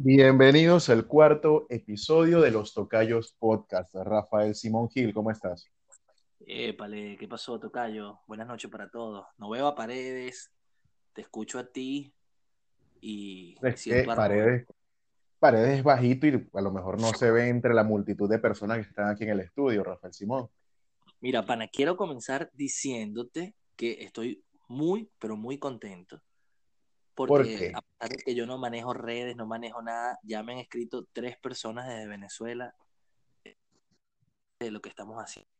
Bienvenidos al cuarto episodio de Los Tocayos Podcast. Rafael Simón Gil, ¿cómo estás? Épale, ¿qué pasó, Tocayo? Buenas noches para todos. No veo a Paredes, te escucho a ti y... Paredes es bajito y a lo mejor no se ve entre la multitud de personas que están aquí en el estudio, Rafael Simón. Mira, pana, quiero comenzar diciéndote que estoy muy, pero muy contento. Porque a pesar de que yo no manejo redes, no manejo nada, ya me han escrito 3 personas desde Venezuela de lo que estamos haciendo.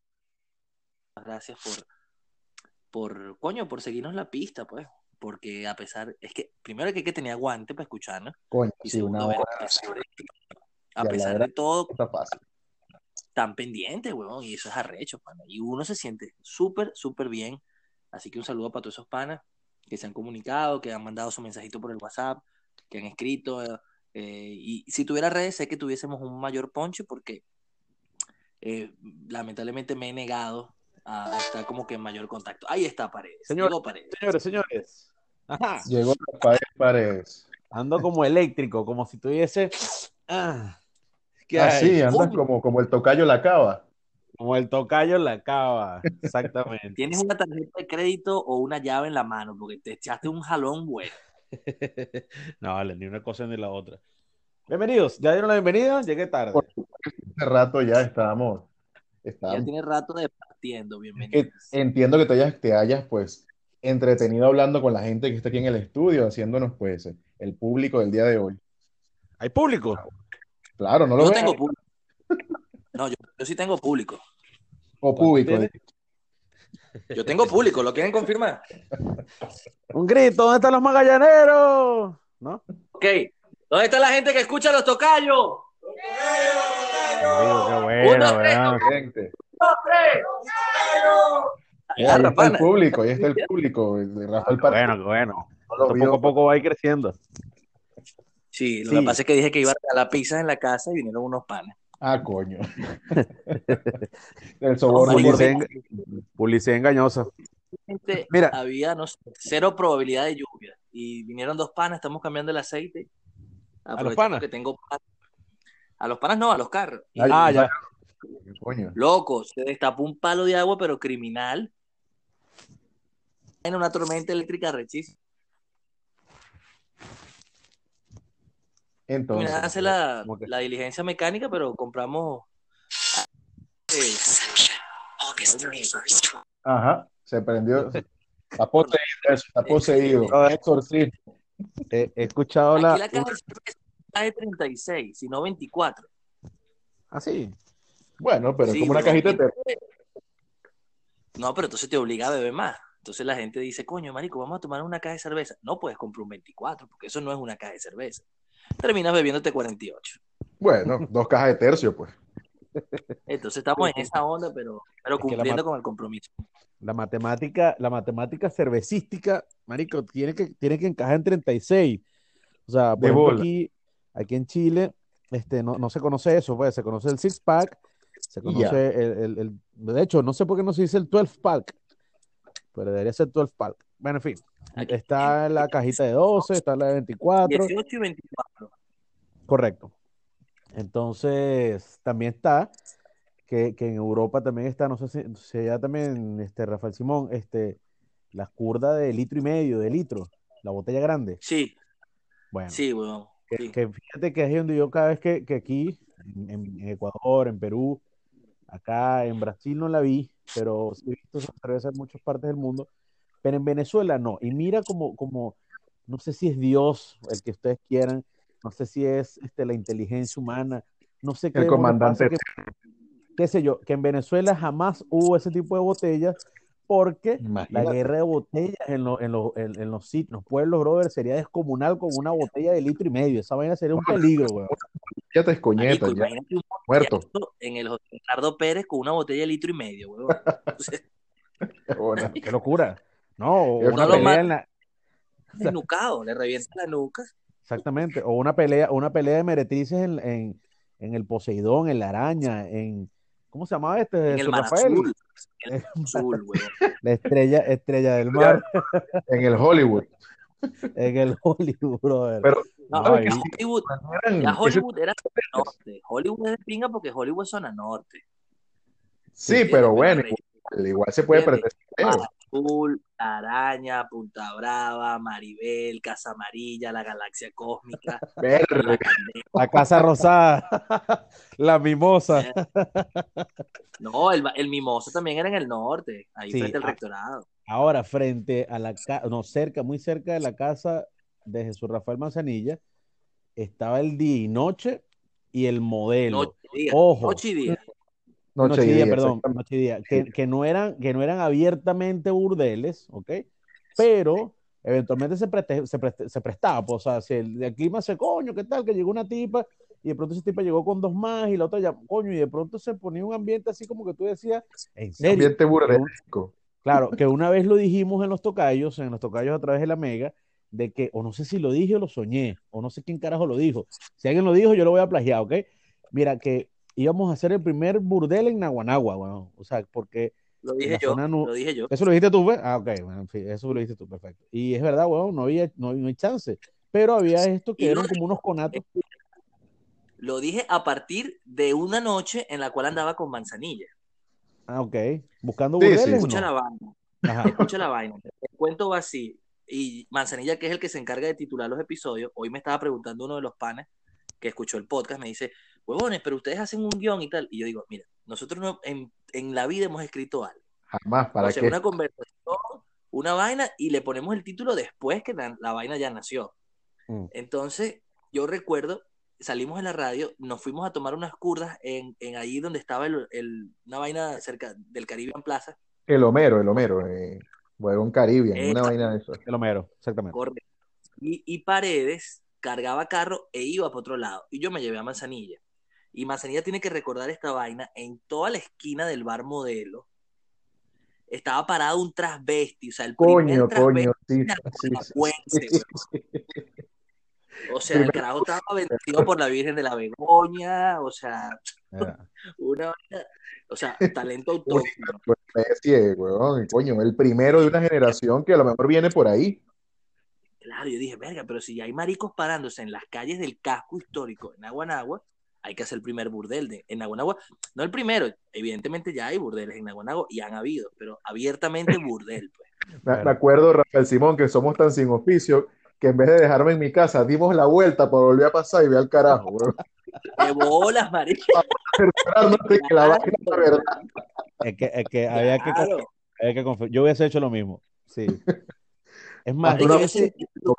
Gracias por seguirnos la pista, pues. Porque a pesar, es que primero que tenía aguante para escucharnos. Coño, y sí, segundo, a pesar de todo, tan pendiente, huevón, y eso es arrecho, pana. Y uno se siente súper, súper bien. Así que un saludo para todos esos panas que se han comunicado, que han mandado su mensajito por el WhatsApp, que han escrito, y si tuviera redes sé que tuviésemos un mayor ponche porque lamentablemente me he negado a estar como que en mayor contacto. Ahí está Paredes. Señores. Ajá. Llegó Paredes. Ando como eléctrico, como si tuviese... sí, andas como el tocayo la cava. Como el tocayo la cava, exactamente. Tienes una tarjeta de crédito o una llave en la mano, porque te echaste un jalón, güey. No, vale, ni una cosa ni la otra. Bienvenidos, ¿ya dieron la bienvenida? Llegué tarde. Por este rato ya estábamos. Ya tiene rato de partiendo, bienvenidos. Entiendo que te hayas pues entretenido hablando con la gente que está aquí en el estudio, haciéndonos pues el público del día de hoy. ¿Hay público? Claro, no tengo público. No, yo sí tengo público. O público. Yo tengo público, ¿lo quieren confirmar? Un grito, ¿dónde están los magallaneros? ¿No? Ok, ¿dónde está la gente que escucha Los Tocayos? ¡Los Tocayos! ¡Uno, tres! Ahí está el público. Bueno. Poco a poco va a ir creciendo. Sí, lo que pasa es que dije que iba a la pizza en la casa y vinieron unos panes. Ah, coño. El soborno. Publicidad engañosa. Mira. Había, no sé, 0 probabilidad de lluvia. Y vinieron 2 panas, estamos cambiando el aceite. ¿A los panas? A los panas no, a los carros. Ya. Coño. Loco, se destapó un palo de agua, pero criminal. En una tormenta eléctrica rechísima. Entonces, hace la diligencia mecánica, pero compramos. Ajá, se prendió. Está poseído. Exorcismo. He escuchado la. Aquí la caja de 36, sino 24. Ah, sí. Bueno, pero es como una cajita de terror. No, pero entonces te obliga a beber más. Entonces la gente dice, coño, marico, vamos a tomar una caja de cerveza. No puedes comprar un 24, porque eso no es una caja de cerveza. Terminas bebiéndote 48. Bueno, 2 cajas de tercio, pues. Entonces estamos en esa onda, pero cumpliendo con el compromiso. La matemática cervecística, marico, tiene que encajar en 36. O sea, por ejemplo, aquí en Chile, no se conoce eso, pues. Se conoce el 6-pack, se conoce de hecho, no sé por qué no se dice el 12-pack, pero debería ser 12-pack. Bueno, en fin. Aquí. Está la cajita de 12, está la de 24. 18 y 24. Correcto. Entonces, también está, que en Europa también está, no sé si allá también, Rafael Simón, la curda de 1,5 litros, de litro, la botella grande. Sí. Bueno. Sí, weón. Sí. Que fíjate que es donde yo cada vez que aquí, en Ecuador, en Perú, acá en Brasil no la vi, pero sí he visto esas cervezas en muchas partes del mundo. Pero en Venezuela no, y mira como no sé si es Dios el que ustedes quieran, no sé si es la inteligencia humana, no sé qué. El comandante. Qué sé yo, que en Venezuela jamás hubo ese tipo de botellas, porque imagínate, la guerra de botellas en los sitios, los pueblos, brother, sería descomunal con una botella de 1,5 litros, esa vaina sería un peligro, güey. Ya te escoñetas, ya. Muerto. En el José Ricardo Pérez con una botella de 1,5 litros, güey. Entonces... qué locura. No, yo una pelea mal, en la... Desnucado, le revienta la nuca. Exactamente, o una pelea de meretrices en el Poseidón, en la araña, en... ¿Cómo se llamaba En el Mar Azul. El Mar Azul, güey. La estrella del mar. En el Hollywood. en el Hollywood, brother. Pero no, porque Hollywood, ya Hollywood era zona norte. Hollywood es de pinga porque Hollywood es zona norte. Sí, pero bueno, igual se puede perder. Azul, Araña, Punta Brava, Maribel, Casa Amarilla, La Galaxia Cósmica, la Casa Rosada, La Mimosa. No, el Mimosa también era en el norte, ahí sí, frente al rectorado. Ahora, frente a la casa, no, cerca, muy cerca de la casa de Jesús Rafael Manzanilla, estaba el Día y Noche y el Modelo. Noche y día, que no eran abiertamente burdeles, ¿ok? Pero eventualmente se prestaba, pues, o sea, si el clima se, coño, ¿qué tal? Que llegó una tipa y de pronto esa tipa llegó con dos más y la otra ya, coño, y de pronto se ponía un ambiente así como que tú decías, en serio. Un ambiente burdelesco. Claro, que una vez lo dijimos en Los Tocayos a través de la Mega, de que, o no sé si lo dije o lo soñé, o no sé quién carajo lo dijo. Si alguien lo dijo, yo lo voy a plagiar, ¿ok? Mira, que íbamos a hacer el primer burdel en Naguanagua, bueno, o sea, porque... Lo dije yo. ¿Eso lo dijiste tú, pues? Ah, ok, bueno, en fin, eso lo dijiste tú, perfecto. Y es verdad, bueno, no hay chance, pero había esto que eran como unos conatos. Lo dije a partir de una noche en la cual andaba con Manzanilla. Ah, ok, buscando burdeles. Sí. Escucha la vaina, el cuento va así, y Manzanilla, que es el que se encarga de titular los episodios, hoy me estaba preguntando uno de los panes que escuchó el podcast, me dice... huevones, pero ustedes hacen un guión y tal. Y yo digo, mira, nosotros no, en la vida hemos escrito algo. Jamás, ¿para qué? O sea, una conversación, una vaina, y le ponemos el título después que la vaina ya nació. Entonces, yo recuerdo, salimos de la radio, nos fuimos a tomar unas curdas en ahí donde estaba una vaina cerca del Caribbean Plaza. El Homero, huevón Caribbean, una vaina de eso. El Homero, exactamente. Correcto. Y Paredes cargaba carro e iba para otro lado. Y yo me llevé a Manzanilla. Y Manzanilla tiene que recordar esta vaina. En toda la esquina del bar Modelo estaba parado un transvesti, o sea, el primer transvesti naguanacuense. O sea, el carajo estaba bendecido por la Virgen de la Begoña, o sea, una vaina, o sea, talento autóctono. Coño, el primero de una generación que a lo mejor viene por ahí. Claro, yo dije, verga, pero si ya hay maricos parándose en las calles del casco histórico en Naguanagua, hay que hacer el primer burdel en Naguanagua. No el primero, evidentemente ya hay burdeles en Naguanagua y han habido, pero abiertamente burdel, pues. Me acuerdo, Rafael Simón, que somos tan sin oficio que en vez de dejarme en mi casa, dimos la vuelta para volver a pasar y ve al carajo, bro. ¡Qué bolas, marico! Es que había que confiar. Yo hubiese hecho lo mismo, sí. Es más, yo sentí un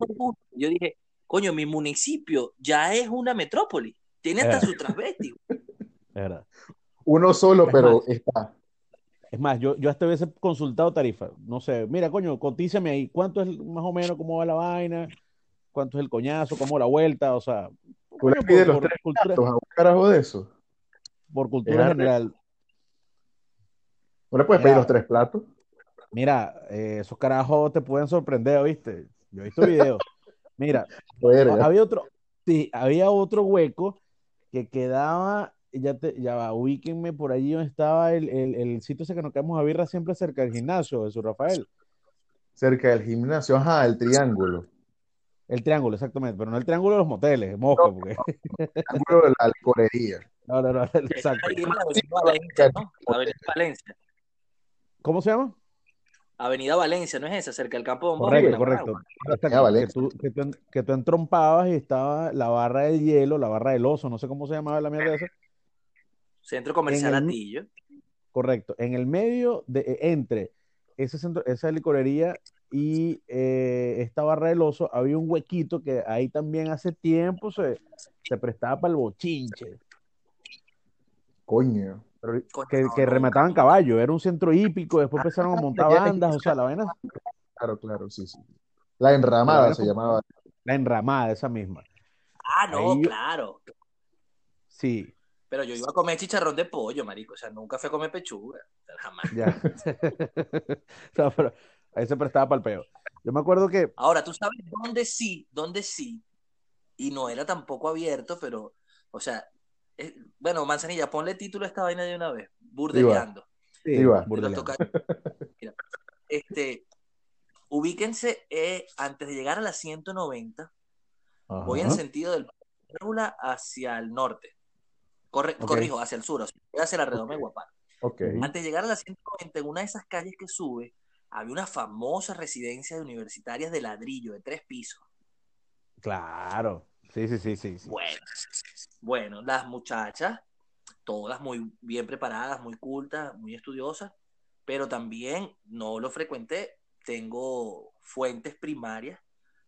orgullo. Yo dije, coño, mi municipio ya es una metrópoli. Tiene hasta su transvesti. Es verdad. Uno solo, pero está. Es más, yo hasta hubiese consultado tarifa. No sé, mira, coño, cotízame ahí. ¿Cuánto es más o menos? ¿Cómo va la vaina? ¿Cuánto es el coñazo? ¿Cómo la vuelta? O sea, tú le pides los tres cultos a un carajo de eso. Por cultura general. ¿No le puedes pedir los tres platos? Mira, esos carajos te pueden sorprender, ¿viste? Yo he visto videos. Mira, había otro hueco que quedaba, ubíquenme por allí donde estaba el sitio ese que nos quedamos a birra siempre cerca del gimnasio, Jesús Rafael. Cerca del gimnasio, ajá, el triángulo. El triángulo, exactamente, pero no el triángulo de los moteles, mosca, no, porque... el triángulo de la alcolería. No, exacto. La avenida Valencia. ¿Cómo se llama? Avenida Valencia, ¿no es esa? Cerca del campo de Bombón. Correcto. Que tú entrompabas y estaba la barra del hielo, la barra del oso, no sé cómo se llamaba la mierda esa. Centro Comercial Atillo. Correcto. En el medio, entre esa licorería y esta barra del oso, había un huequito que ahí también hace tiempo se prestaba para el bochinche. Coño. Que remataban caballo, era un centro hípico, después empezaron a montar bandas, o sea, la vaina. Claro, sí. La enramada se llamaba. La enramada, esa misma. Ah, no, ahí... claro. Sí. Pero yo iba a comer chicharrón de pollo, marico, o sea, nunca fui a comer pechuga, jamás. Ya. No, pero ahí se prestaba para el peo. Yo me acuerdo que... Ahora, tú sabes dónde sí, y no era tampoco abierto, pero, o sea... Bueno, Manzanilla, ponle título a esta vaina de una vez. Burdeleando. Sí, va. Burdeleando. Mira, ubíquense antes de llegar a la 190. Ajá. Voy en sentido del Pérgola hacia el norte. Corrijo, hacia el sur, o sea, hacia la Redoma de Guapar. Okay. Antes de llegar a la 190, en una de esas calles que sube, había una famosa residencia de universitarias de ladrillo, de 3 pisos. Claro, sí. Bueno, las muchachas, todas muy bien preparadas, muy cultas, muy estudiosas, pero también no lo frecuenté. Tengo fuentes primarias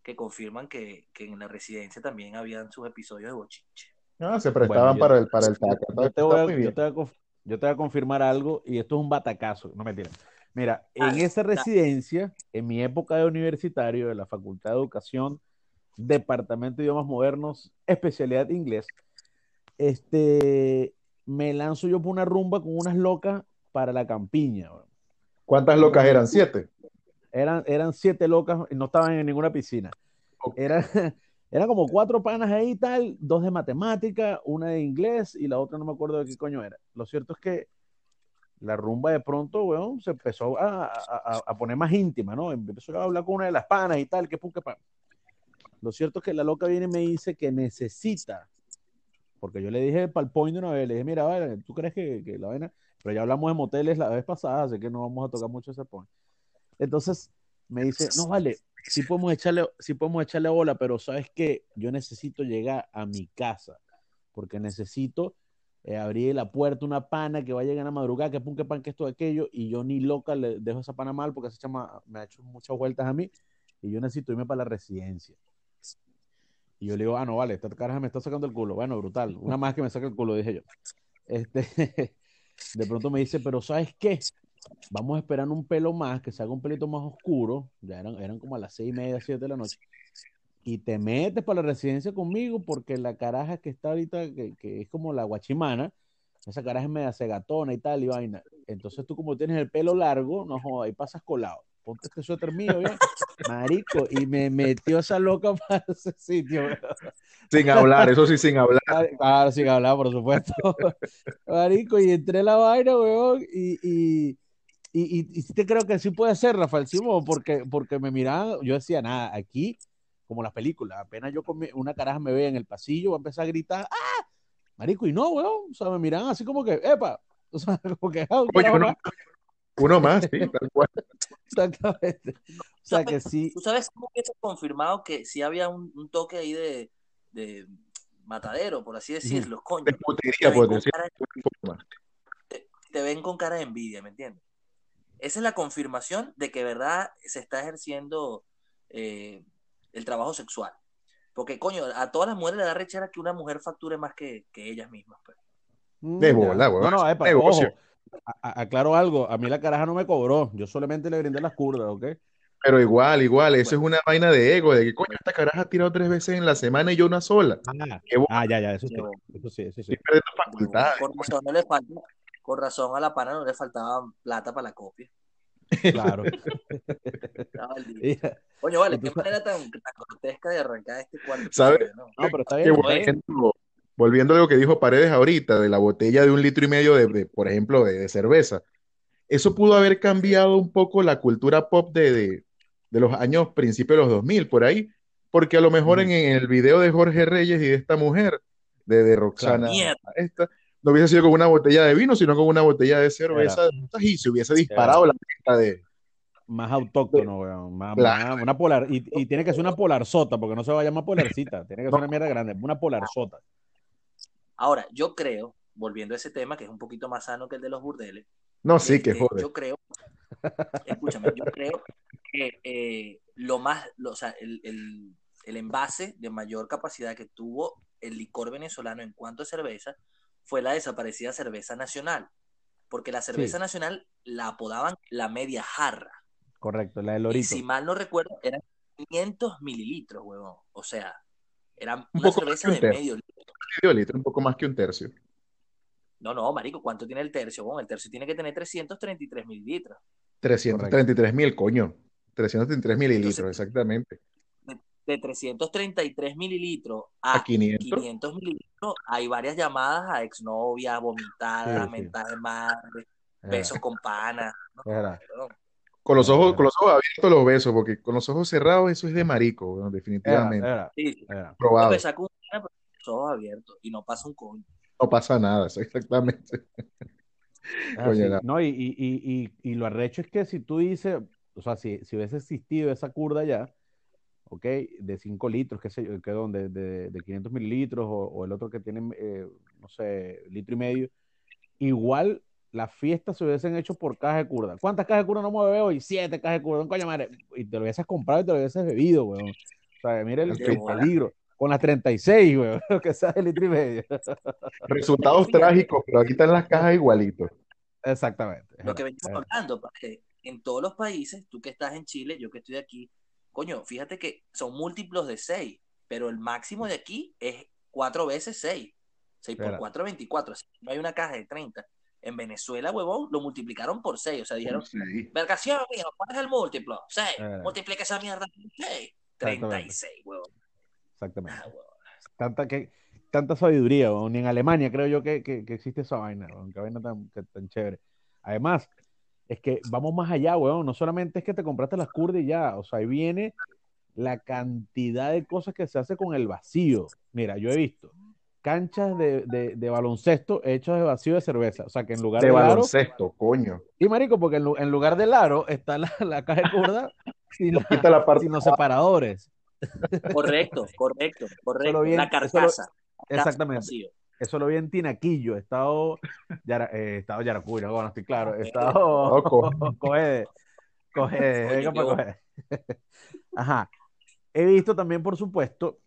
que confirman que en la residencia también habían sus episodios de bochinche. Ah, se prestaban para el taca. Yo te voy a confirmar algo, y esto es un batacazo, no mentira. Mira, en esa residencia, en mi época de universitario, de la Facultad de Educación, Departamento de Idiomas Modernos, especialidad inglés, me lanzo yo por una rumba con unas locas para la campiña. ¿Cuántas locas eran? 7. Eran 7 locas, no estaban en ninguna piscina. Okay. Eran como 4 panas ahí y tal, 2 de matemática, una de inglés y la otra no me acuerdo de qué coño era. Lo cierto es que la rumba de pronto, weón, se empezó a poner más íntima, ¿no? Empezó a hablar con una de las panas y tal, que pum, que pam. Lo cierto es que la loca viene y me dice que necesita, porque yo le dije para el point de una vez, le dije, mira, vale, ¿tú crees que la vaina? Pero ya hablamos de moteles la vez pasada, así que no vamos a tocar mucho ese point. Entonces me dice, no vale, sí podemos echarle bola, pero ¿sabes qué? Yo necesito llegar a mi casa, porque necesito abrir la puerta una pana que va a llegar a la madrugada, que pum, que pan, que esto, aquello, y yo ni loca le dejo esa pana mal, porque esa chama me ha hecho muchas vueltas a mí, y yo necesito irme para la residencia. Y yo le digo, no vale, esta caraja me está sacando el culo. Bueno, brutal, una más que me saca el culo, dije yo. De pronto me dice, pero ¿sabes qué? Vamos a esperar un pelo más, que se haga un pelito más oscuro. Ya eran como a las 6:30, 7 de la noche. Y te metes para la residencia conmigo, porque la caraja que está ahorita, que es como la guachimana, esa caraja es media cegatona y tal, y vaina. Entonces tú, como tienes el pelo largo, no jodas, ahí pasas colado. Ponte este suéter mío, ¿verdad? Marico, y me metió esa loca para ese sitio, ¿verdad? Sin hablar, eso sí, sin hablar. Claro, sin hablar, por supuesto. Marico, y entré la vaina, weón, y sí te creo que sí puede ser, Rafael Simón, porque me miraba, yo decía, nada, aquí, como las películas, apenas yo con una caraja me vea en el pasillo, va a empezar a gritar, ¡ah! Marico, y no, weón, o sea, me miraban así como que, ¡epa! O sea, como que, oye, uno más, sí, tal cual. Exactamente. O sea, que sí. ¿Tú sabes cómo que se ha confirmado que sí había un toque ahí de matadero, por así decirlo, coño? De putería, porque te ven con cara de envidia, ¿me entiendes? Esa es la confirmación de que, verdad, se está ejerciendo el trabajo sexual. Porque, coño, a todas las mujeres les da rechera que una mujer facture más que ellas mismas. Pues. De bola, güey. No, es para negocio. Ojo. Aclaro algo, a mí la caraja no me cobró, yo solamente le brindé las curvas, ¿ok? Pero igual, eso bueno. Es una vaina de ego, de que coño, esta caraja ha tirado 3 veces en la semana y yo una sola. Ya, eso sí. Con razón a la pana no le faltaba plata para la copia. Claro. Coño, vale, qué manera tan grotesca de arrancar este cuarto. ¿Sabes? No, pero está bien. Volviendo a lo que dijo Paredes ahorita, de la botella de 1,5 litros de por ejemplo, de cerveza. Eso pudo haber cambiado un poco la cultura pop de los años, principios de los 2000, por ahí, porque a lo mejor en el video de Jorge Reyes y de esta mujer, de Roxana, esta, no hubiese sido con una botella de vino, sino con una botella de cerveza, y se hubiese disparado la venta de... Más autóctono, weón. Más, una polar, y tiene que ser una polarzota, porque no se va a llamar polarcita, tiene que ser una mierda grande, una polarzota. Ahora, yo creo, volviendo a ese tema, que es un poquito más sano que el de los burdeles. No, sí, que joder. Yo creo, escúchame, que el envase de mayor capacidad que tuvo el licor venezolano en cuanto a cerveza fue la desaparecida cerveza nacional. Porque la cerveza nacional la apodaban la media jarra. Correcto, la del Lorito. Y si mal no recuerdo, eran 500 mililitros, huevón. O sea, eran una cerveza de medio litro. Un poco más que un tercio. No, marico, ¿cuánto tiene el tercio? Bueno, el tercio tiene que tener 333 mililitros. 333 mil, coño. 333 mililitros, entonces, exactamente. De 333 mililitros a 500 mililitros hay varias llamadas a exnovia, vomitadas, mental de madre, besos con pana. No, Con los ojos abiertos los besos, porque con los ojos cerrados eso es de marico, bueno, definitivamente. Era. Probado. Me saco un cara con los ojos abiertos y no pasa un coño. No pasa nada, eso exactamente. Coño, no, y lo arrecho es que si tú dices, o sea, si hubiese existido esa curda ya, ok, de 5 litros, qué sé yo, que donde, de 500 mililitros, o el otro que tiene, no sé, litro y medio, igual las fiestas se hubiesen hecho por caja de curda. ¿Cuántas cajas de curda no me bebé hoy? 7 cajas de curda, un coño madre. Y te lo hubieses comprado y te lo hubieses bebido, weón. O sea, mira el peligro. Con las 36, weón, que sale el litro y medio. Resultados trágicos, pero aquí están las cajas igualitos. Exactamente. Lo que venimos hablando, padre, en todos los países, tú que estás en Chile, yo que estoy aquí, coño, fíjate que son múltiplos de 6, pero el máximo de aquí es 4 veces 6. 6 por 4, 24. No hay una caja de 30. En Venezuela, huevón, lo multiplicaron por 6. O sea, dijeron, vergación, mijo, ¿cuál es el múltiplo? 6. Multiplica esa mierda por 6. 36, huevón. Exactamente. Ah, huevón. Tanta sabiduría, huevón. Ni en Alemania creo yo que existe esa vaina, huevón. Qué vaina tan chévere. Además, es que vamos más allá, huevón. No solamente es que te compraste las curdas y ya. O sea, ahí viene la cantidad de cosas que se hace con el vacío. Mira, yo he visto canchas de baloncesto hechas de vacío de cerveza, o sea que en lugar de baloncesto, aro, coño. Y marico, porque en lugar del aro está la caja de curda sin los separadores. Correcto. En la carcasa. Exactamente. Eso lo vi en Tinaquillo, estado Yaracuy, bueno, estoy claro, estado Coede. Ajá. He visto también, por supuesto,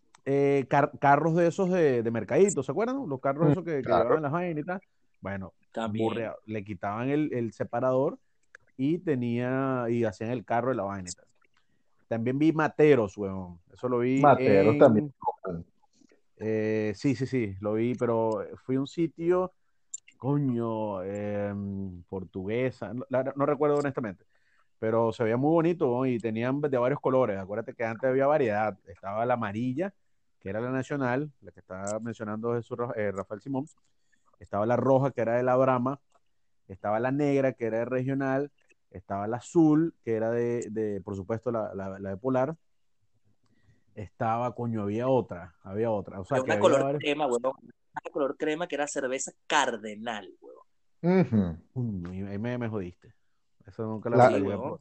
carros de esos de mercadito, ¿se acuerdan? Los carros esos que llevaban las vainas y tal. Bueno, también le quitaban el separador y hacían el carro de la vaina y tal. También vi materos, huevón. Eso lo vi. Materos también. Sí, lo vi, pero fui a un sitio, coño, portuguesa, no recuerdo honestamente. Pero se veía muy bonito, ¿no? Y tenían de varios colores. Acuérdate que antes había variedad. Estaba la amarilla, que era la nacional, la que estaba mencionando Jesús Rafael Simón. Estaba la roja, que era de la Brahma. Estaba la negra, que era de regional. Estaba la azul, que era de por supuesto, la de polar. Estaba, coño, había otra. O sea, que color varios... crema, huevón. Una color crema, que era cerveza cardenal, huevón. Uh-huh. Ahí me jodiste. Eso nunca la vi, ¿no?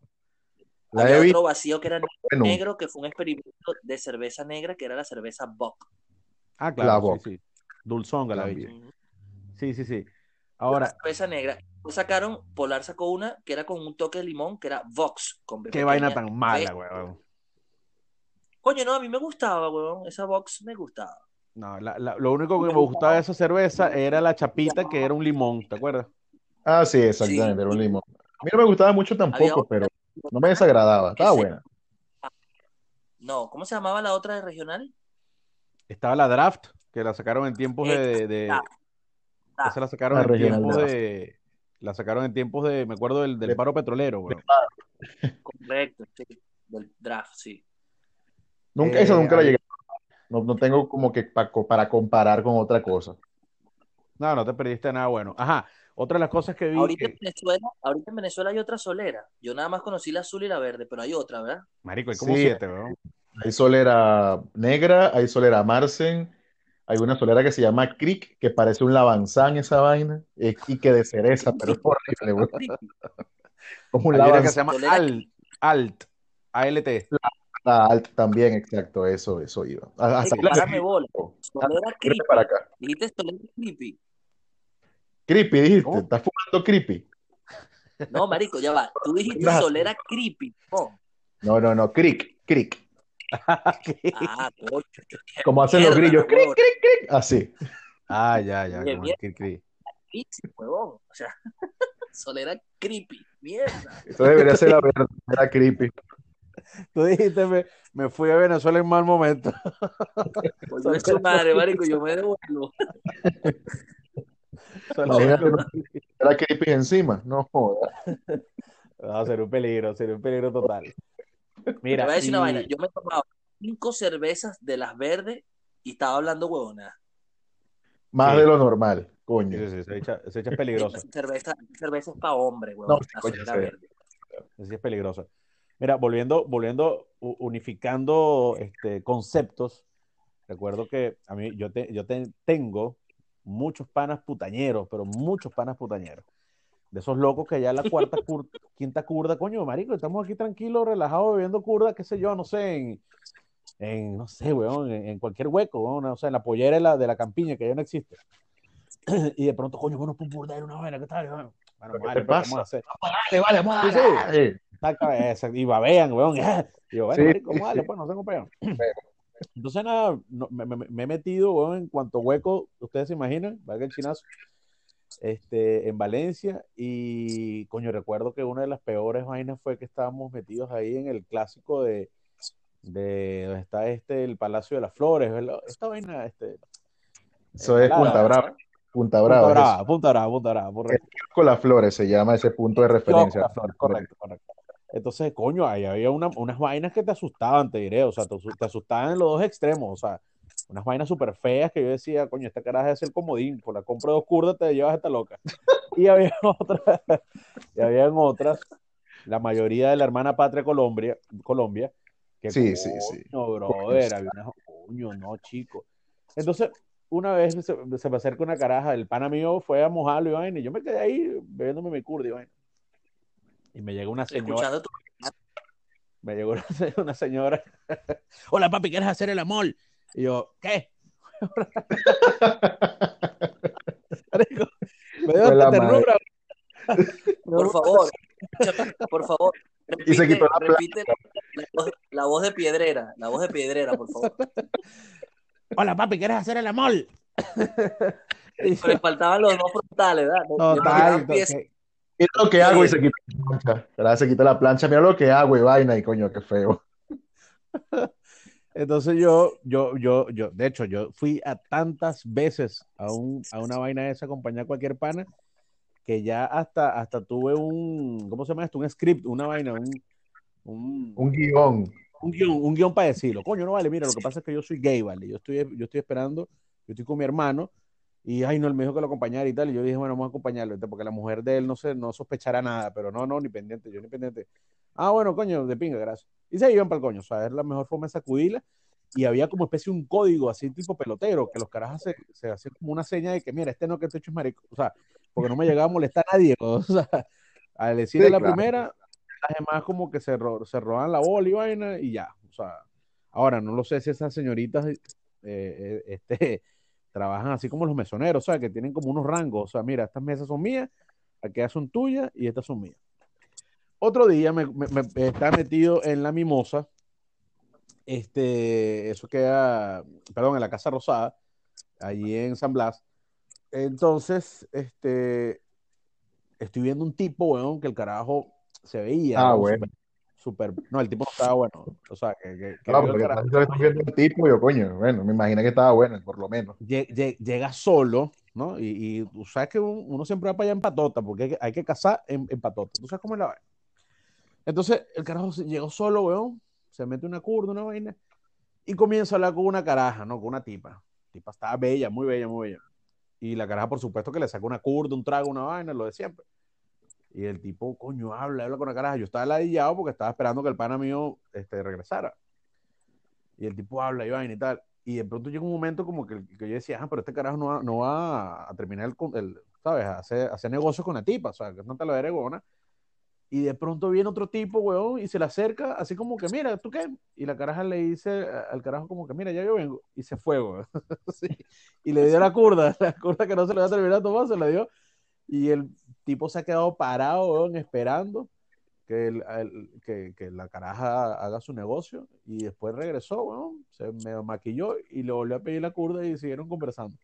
Había otro vacío que era negro, que fue un experimento de cerveza negra, que era la cerveza Bock. Ah, claro, sí. Dulzonga la vi. Sí. Ahora... La cerveza negra. Polar sacó una que era con un toque de limón, que era Vox. Qué vaina tan mala, weón. Coño, no, a mí me gustaba, weón. Esa Vox me gustaba. No, lo único que me gustaba de esa cerveza era la chapita, que era un limón, ¿te acuerdas? Ah, sí, exactamente, sí. Era un limón. A mí no me gustaba mucho tampoco, pero no me desagradaba. Estaba buena. No, ¿cómo se llamaba la otra de regional? Estaba la Draft, que la sacaron en tiempos esa la sacaron en tiempos de... La sacaron en tiempos de... Me acuerdo del paro petrolero, güey. Correcto, sí. Del Draft, sí. Nunca la llegué. No tengo como que para comparar con otra cosa. No te perdiste nada bueno. Ajá. Otra de las cosas que vi... Ahorita en Venezuela hay otra solera. Yo nada más conocí la azul y la verde, pero hay otra, ¿verdad? Marico, hay como 7, weón. Hay solera negra, hay solera Marsen, hay una solera que se llama Crick, que parece un lavanzán esa vaina, es quique de cereza, pero es horrible, weón. Como un lavanzán. Hay una que se llama Alt, A-L-T. La Alt también, exacto, eso iba. Hasta párame bola. Solera Crick. Dijiste solera Crick. Creepy, dijiste. No. ¿Estás fumando creepy? No, marico, ya va. Tú dijiste solera creepy. No. Crick. Ah, coño. Como hacen los grillos. Crick. Así. Ah, ya. Crick. Huevón. O sea, solera creepy. Mierda. Eso debería ser la verdadera creepy. Tú dijiste, me fui a Venezuela en mal momento. Pues no es su madre, marico. Yo me devuelvo. Era creepy encima, no jodas. No, sería un peligro total. Mira, voy a decir una vaina. Yo me he tomado 5 cervezas de las verdes y estaba hablando huevona. Más de lo normal, coño. Sí, se echa peligroso. Cerveza es para hombre, huevón. No, coño, Así es peligrosa. Mira, unificando conceptos, recuerdo que a mí, tengo muchos panas putañeros, pero muchos panas putañeros. De esos locos que ya la quinta curda, coño, marico, estamos aquí tranquilos, relajados, bebiendo curda, qué sé yo, no sé, weón, en cualquier hueco, weón, o sea, en la pollera de la campiña, que ya no existe. Y de pronto, coño, bueno, pum, curda, era una vaina, ¿qué tal? Bueno, vale, vamos a hacer. Vale, vamos a hacer. Sí. Y babean, weón. Y yo, bueno, sí, marico, sí, vale, sí. Pues, no tengo peón. Entonces, nada, me he metido, weón, en cuanto hueco, ustedes se imaginan, valga el chinazo. En Valencia, y coño, recuerdo que una de las peores vainas fue que estábamos metidos ahí en el clásico de donde está el Palacio de las Flores, ¿verdad? Esta vaina, eso es Punta Brava. Punta Brava. Con las Flores se llama ese punto de referencia. Las Flores, correcto. Entonces, coño, ahí había unas vainas que te asustaban, te diré, o sea, te asustaban en los dos extremos, o sea, unas vainas súper feas que yo decía, coño, esta caraja es el comodín, por la compra de dos curdas te llevas esta loca. Y habían otras, la mayoría de la hermana patria Colombia que sí, coño, sí. Brother, había unas, coño, no, chico. Entonces, una vez se me acerca una caraja, el pana mío fue a mojarlo y vaina, y yo me quedé ahí bebiéndome mi curda y vaina. Y me llega una señora. Me llegó una señora. Hola, papi, ¿quieres hacer el amor? Y yo, ¿qué? Me dio hasta ternura. Por favor. Repite, y se quitó la voz de piedrera, por favor. Hola, papi, ¿quieres hacer el amor? Pero le faltaban los dos frontales, ¿verdad? Total. Mira lo que hago y se quita la plancha. Mira lo que hago y vaina y coño, qué feo. Entonces yo fui a tantas veces a una vaina de esa, acompañar cualquier pana, que ya hasta tuve ¿cómo se llama esto? Un script, una vaina, un guión. Un guión para decirlo. Coño, no vale, mira, lo que pasa es que yo soy gay, vale. Yo estoy esperando, yo estoy con mi hermano, y ay, no, él me dijo que lo acompañara y tal, y yo dije, bueno, vamos a acompañarlo, porque la mujer de él no sospechará nada, pero no, ni pendiente. Ah, bueno, coño, de pinga, gracias. Y se iban para el coño, o sea, es la mejor forma de sacudirla. Y había como especie un código así tipo pelotero, que los carajas se hacían como una seña de que, mira, este no, que este hecho es marico, o sea, porque no me llegaba a molestar a nadie, o sea, al decirle sí, la claro. Primera, las demás como que se roban la bola y vaina y ya, o sea, ahora no lo sé si esas señoritas trabajan así como los mesoneros, o sea, que tienen como unos rangos, o sea, mira, estas mesas son mías, aquellas son tuyas y estas son mías. Otro día me estaba metido en la Mimosa, eso queda, perdón, en la Casa Rosada, allí en San Blas. Entonces, estoy viendo un tipo, weón, que el carajo se veía. Ah, bueno. No, el tipo no estaba bueno. O sea, porque yo estoy viendo el tipo y yo, coño, bueno, me imaginé que estaba bueno, por lo menos. Llega solo, ¿no? Y tú sabes que uno siempre va para allá en patota, porque hay que cazar en patota. Tú sabes cómo es la vaina. Entonces, el carajo llegó solo, weón, se mete una curda, una vaina, y comienza a hablar con una caraja, ¿no? Con una tipa. La tipa estaba bella, muy bella, muy bella. Y la caraja, por supuesto, que le sacó una curda, un trago, una vaina, lo de siempre. Y el tipo, coño, habla con la caraja. Yo estaba ladillado porque estaba esperando que el pana mío regresara. Y el tipo habla y vaina y tal. Y de pronto llega un momento como que yo decía, pero este carajo no va a terminar el ¿sabes? Hacer negocios con la tipa, o sea, que es una talavergona. Y de pronto viene otro tipo, weón, y se le acerca, así como que, mira, ¿tú qué? Y la caraja le dice al carajo como que, mira, ya yo vengo. Y se fue, weón. Sí. Y le dio la curda que no se le había terminado de tomar, se la dio. Y el tipo se ha quedado parado, weón, esperando que la caraja haga su negocio. Y después regresó, weón, se me maquilló y le volvió a pedir la curda y siguieron conversando.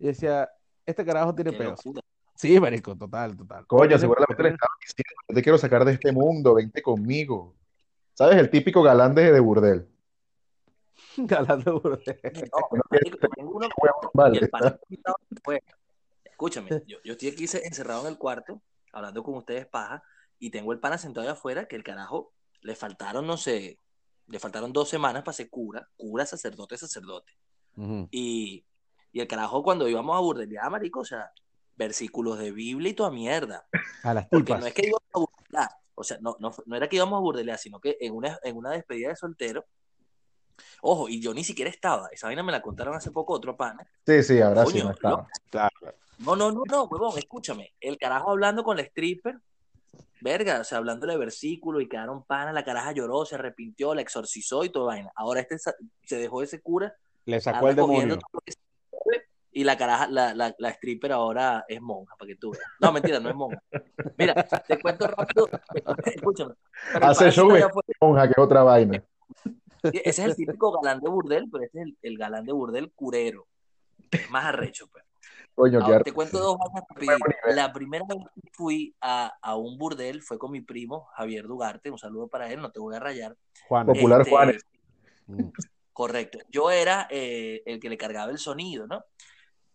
Y decía, este carajo tiene pedos. Sí, marico, total. Coño, seguramente le estaba diciendo, yo te quiero sacar de este mundo, vente conmigo. ¿Sabes? El típico galán de burdel. Galán de burdel. No, marico, tengo uno que el pan fue. Escúchame, yo estoy aquí encerrado en el cuarto, hablando con ustedes paja, y tengo el pana sentado allá afuera, que el carajo le faltaron 2 semanas para ser cura, sacerdote. Uh-huh. Y el carajo cuando íbamos a burdelear, marico, o sea, versículos de Biblia y toda mierda. A las tipas. Porque no es que iba a burlar, O sea, no era que íbamos a burdelear, sino que en una despedida de soltero, ojo, y yo ni siquiera estaba, esa vaina me la contaron hace poco otro pana. Sí, sí, ahora sí no estaba. Claro. No, huevón, escúchame, el carajo hablando con la stripper, verga, o sea, hablándole de versículo y quedaron panas, la caraja lloró, se arrepintió, la exorcizó y toda vaina. Ahora este se dejó ese cura. Le sacó el demonio. Y la caraja, la stripper ahora es monja, para que tú veas. No, mentira, no es monja. Mira, te cuento rápido, escúchame. Hace show monja, que es otra vaina. Ese es el típico galán de burdel, pero este es el galán de burdel curero. Es más arrecho, pues. Coño, ahora, te cuento dos vainas rapidito. La primera vez que fui a un burdel fue con mi primo, Javier Dugarte. Un saludo para él, no te voy a rayar. Juan, popular Juanes. Correcto. Yo era el que le cargaba el sonido, ¿no?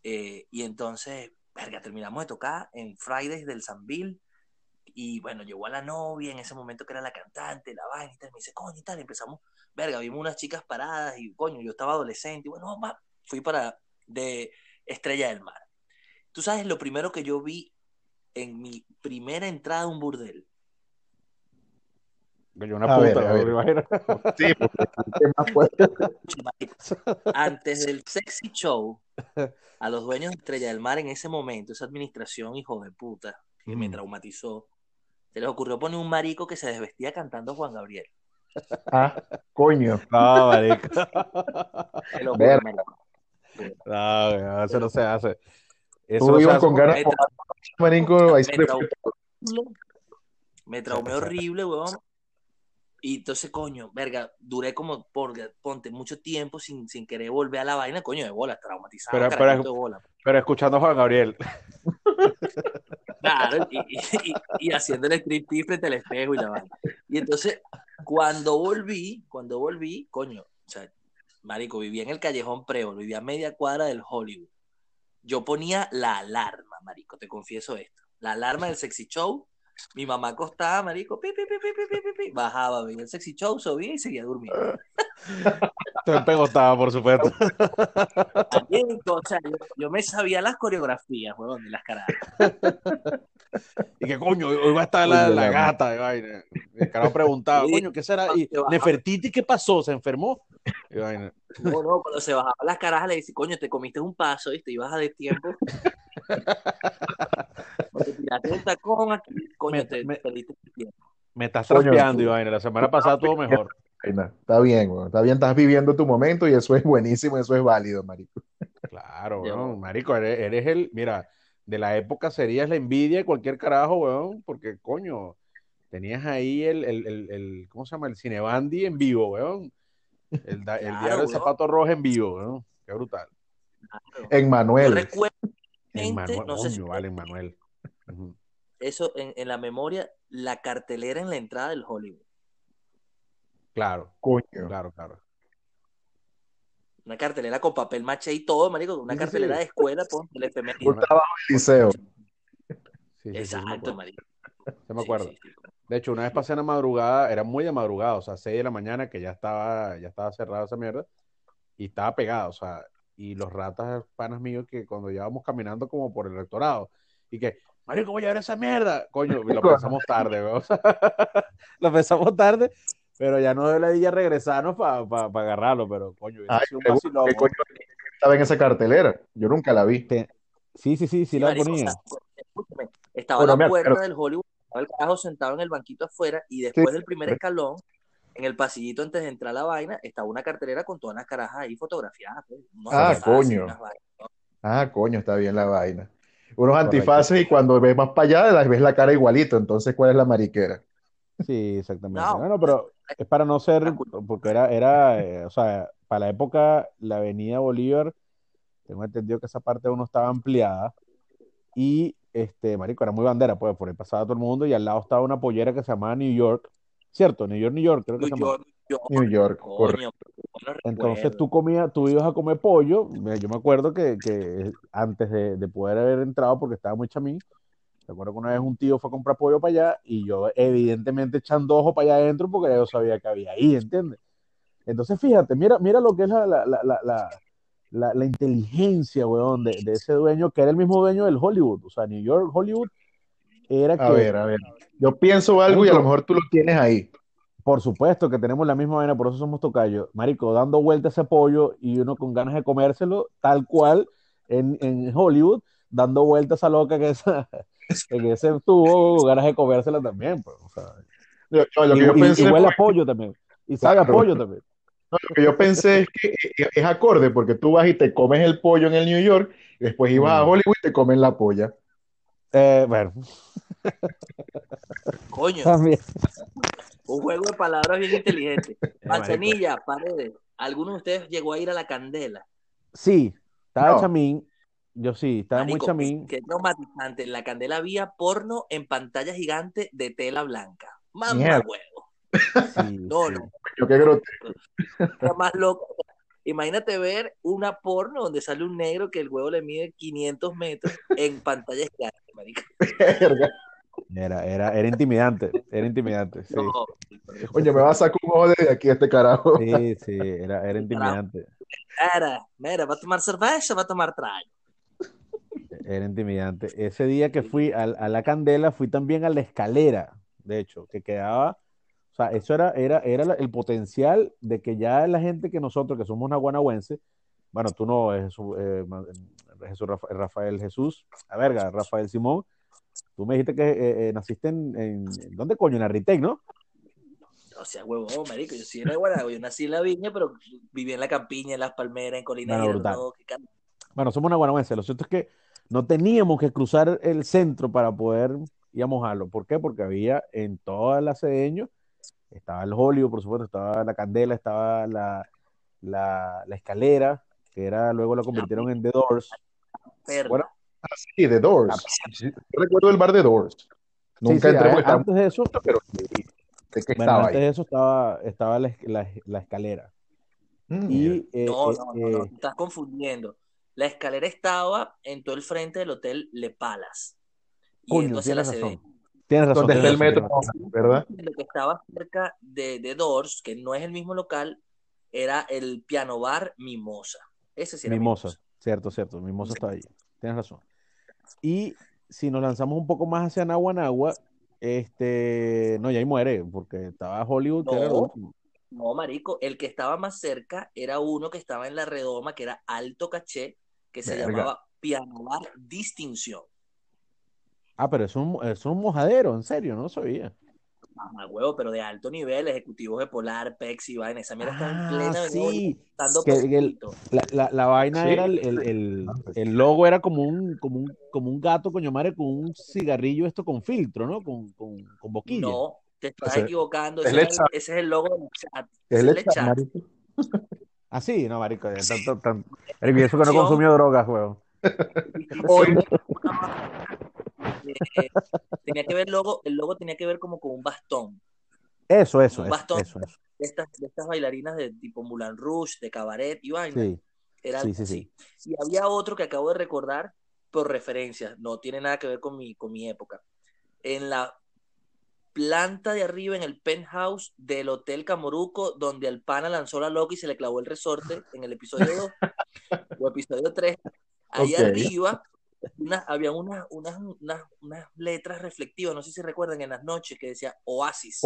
Y entonces, verga, terminamos de tocar en Fridays del Sambil. Y bueno, llegó a la novia en ese momento que era la cantante, la vaina y tal. Me dice, coño, y tal. Empezamos, verga, vimos unas chicas paradas y coño, yo estaba adolescente. Y bueno, mamá, fui para de Estrella del Mar. Tú sabes lo primero que yo vi en mi primera entrada a un burdel. Una puta, me imagino. Sí, porque... Antes del sexy show, a los dueños de Estrella del Mar en ese momento, esa administración, hijo de puta, que me traumatizó, se les ocurrió poner un marico que se desvestía cantando Juan Gabriel. Ah, coño. No, marico. Se lo ocurrió, marico. No, eso no se hace. Eso no se hace. Con ganas me traumé horrible, huevón. Y entonces, coño, verga, duré como, ponte, mucho tiempo sin querer volver a la vaina, coño, de bola, traumatizado, carajito de bola. Pero escuchando a Juan Gabriel. Claro, y haciendo el striptease frente al espejo y la vaina. Y entonces, cuando volví, coño, o sea, marico, vivía en el Callejón Prevo, vivía a media cuadra del Hollywood. Yo ponía la alarma, marico, te confieso esto. La alarma del sexy show. Mi mamá acostaba, marico, pi, pi, pi, pi, pi, pi, pi, bajaba, veía el sexy show, subía y seguía durmiendo. Te empegotaba, por supuesto. También, o sea, yo me sabía las coreografías, huevón, de las carajas. Y que coño, hoy va a estar la gata de vaina. El carajo preguntaba, coño, ¿qué será? Y Nefertiti, ¿qué pasó? ¿Se enfermó? Y vaina. No, cuando se bajaba las carajas le dice, coño, te comiste un paso, ¿viste? Y baja de tiempo. Me estás trampeando, Iván. La semana pasada todo mejor. Está bien, güey. Está bien, estás viviendo tu momento y eso es buenísimo, eso es válido, marico. Claro, weón, marico, eres el, mira, de la época serías la envidia de cualquier carajo, weón, porque coño, tenías ahí el ¿cómo se llama? El Cinebandi en vivo, weón. El claro, diario del zapato rojo en vivo, weón. Qué brutal. Claro. En Manuel. Manuel. Uh-huh. Eso en la memoria, la cartelera en la entrada del Hollywood. Claro, coño. Claro. Una cartelera con papel maché y todo, marico. Una cartelera de escuela, ponle femenino. Un trabajo de liceo. Sí, exacto, sí, marico. Se me acuerdo. Sí. De hecho, una vez pasé en la madrugada, era muy de madrugada, o sea, 6 de la mañana, que ya estaba cerrada esa mierda, y estaba pegada, o sea, y los ratas panas míos que cuando llevábamos caminando como por el rectorado, y que, marico, voy a ver esa mierda. Coño, lo pensamos tarde, weón. Pero ya no de la día regresarnos para agarrarlo, pero coño, ¿qué coño estaba en esa cartelera? Yo nunca la vi. Sí, la ponía. Estaba la puerta del Hollywood, estaba el carajo sentado en el banquito afuera, y después del primer escalón, en el pasillito antes de entrar a la vaina, estaba una cartelera con todas las carajas ahí fotografiadas. Coño. Ah, coño, está bien la vaina. Unos antifaces correcto. Y cuando ves más para allá ves la cara igualito, entonces ¿cuál es la mariquera? Sí, exactamente. No, pero es para no ser, porque era o sea, para la época la avenida Bolívar, tengo entendido que esa parte uno estaba ampliada y marico, era muy bandera, pues por ahí pasaba todo el mundo y al lado estaba una pollera que se llamaba New York, ¿cierto? New York, creo que se llamaba. New York, correcto. No, entonces tú ibas a comer pollo. Yo me acuerdo que antes de poder haber entrado, porque estaba muy chamín, me acuerdo que una vez un tío fue a comprar pollo para allá y yo evidentemente echando ojo para allá adentro porque yo sabía que había ahí, ¿entiendes? Entonces fíjate, mira lo que es la inteligencia, weón, de ese dueño, que era el mismo dueño del Hollywood, o sea, New York, Hollywood, era que... A ver, yo pienso algo, marico, y a lo mejor tú lo tienes ahí. Por supuesto que tenemos la misma vena, por eso somos tocayos. Marico, dando vuelta ese pollo y uno con ganas de comérselo, tal cual, en Hollywood, dando vuelta esa loca en ese tubo, con ganas de comérsela también, pues, o sea... Yo pensé, y huele a pollo también, y sabe a pollo también. No, lo que yo pensé es que es acorde, porque tú vas y te comes el pollo en el New York, y después ibas a Hollywood y te comen la polla. Bueno. Coño. También. Un juego de palabras bien inteligente. Manzanilla, Paredes, ¿alguno de ustedes llegó a ir a la Candela? Sí, estaba chamín. Yo sí, estaba muy chamín. Qué traumatizante. En la Candela había porno en pantalla gigante de tela blanca. Mamá huevo. Sí, no. Yo qué grotesco. Está más loco. Imagínate ver una porno donde sale un negro que el huevo le mide 500 metros en pantalla gigante, marica. Era intimidante. Era intimidante, sí. No. Oye, me va a sacar un ojo desde aquí a este carajo. Sí, era intimidante. Mira, va a tomar cerveza, va a tomar trago. Era intimidante. Ese día que fui a la Candela, fui también a la Escalera. De hecho, que quedaba, o sea, eso era el potencial de que ya la gente que nosotros, que somos naguanahuenses, bueno, tú no, Rafael Simón, tú me dijiste que naciste en ¿dónde coño? En Arritec, ¿no? O sea, huevón, marico, yo sí era de Guanajuato, yo nací en la viña, pero viví en la campiña, en las palmeras, en Colinas, bueno, somos naguanahuenses, lo cierto es que no teníamos que cruzar el centro para poder... íbamos a lo. ¿Por qué? Porque había en toda la Cedeño, estaba el Hollywood, por supuesto, estaba la Candela, estaba la Escalera, que era, luego la convirtieron en The Doors. Bueno, sí, The Doors. Yo recuerdo el bar The Doors. Nunca entré. Antes de eso, pero antes de eso estaba la Escalera. Y, no, estás confundiendo. La Escalera estaba en todo el frente del hotel Le Palace. Coño, tienes razón. Desde el metro, ¿verdad? Lo que estaba cerca de Doors, que no es el mismo local, era el piano bar Mimosa. Ese sí era Mimosa. Cierto. Mimosa está ahí. Tienes razón. Y si nos lanzamos un poco más hacia Naguanagua, no, ya ahí muere, porque estaba Hollywood. No, marico, el que estaba más cerca era uno que estaba en La Redoma, que era Alto Caché, que se llamaba Piano Bar Distinción. Ah, pero es un mojadero, en serio, no lo sabía. Mamá huevo, pero de alto nivel, ejecutivos de Polar, Pepsi, vaina, esa mierda está en plena. Sí, que la vaina era el logo era como un gato, coño madre, con un cigarrillo esto con filtro, ¿no? Con boquilla. No, te estás equivocando, ese es el logo del chat. Es el chat. Ah, sí, no, marico, eso que no consumió drogas, huevo. Hoy tenía que ver el logo tenía que ver como con un bastón. Eso. De estas bailarinas de tipo Moulin Rouge, de cabaret y vaina. Sí. Y había otro que acabo de recordar por referencia, no tiene nada que ver con mi época. En la planta de arriba, en el penthouse del Hotel Camoruco, donde el pana lanzó la loca y se le clavó el resorte en el episodio 2 o episodio 3, ahí arriba había unas letras reflectivas, no sé si recuerdan, en las noches que decía Oasis,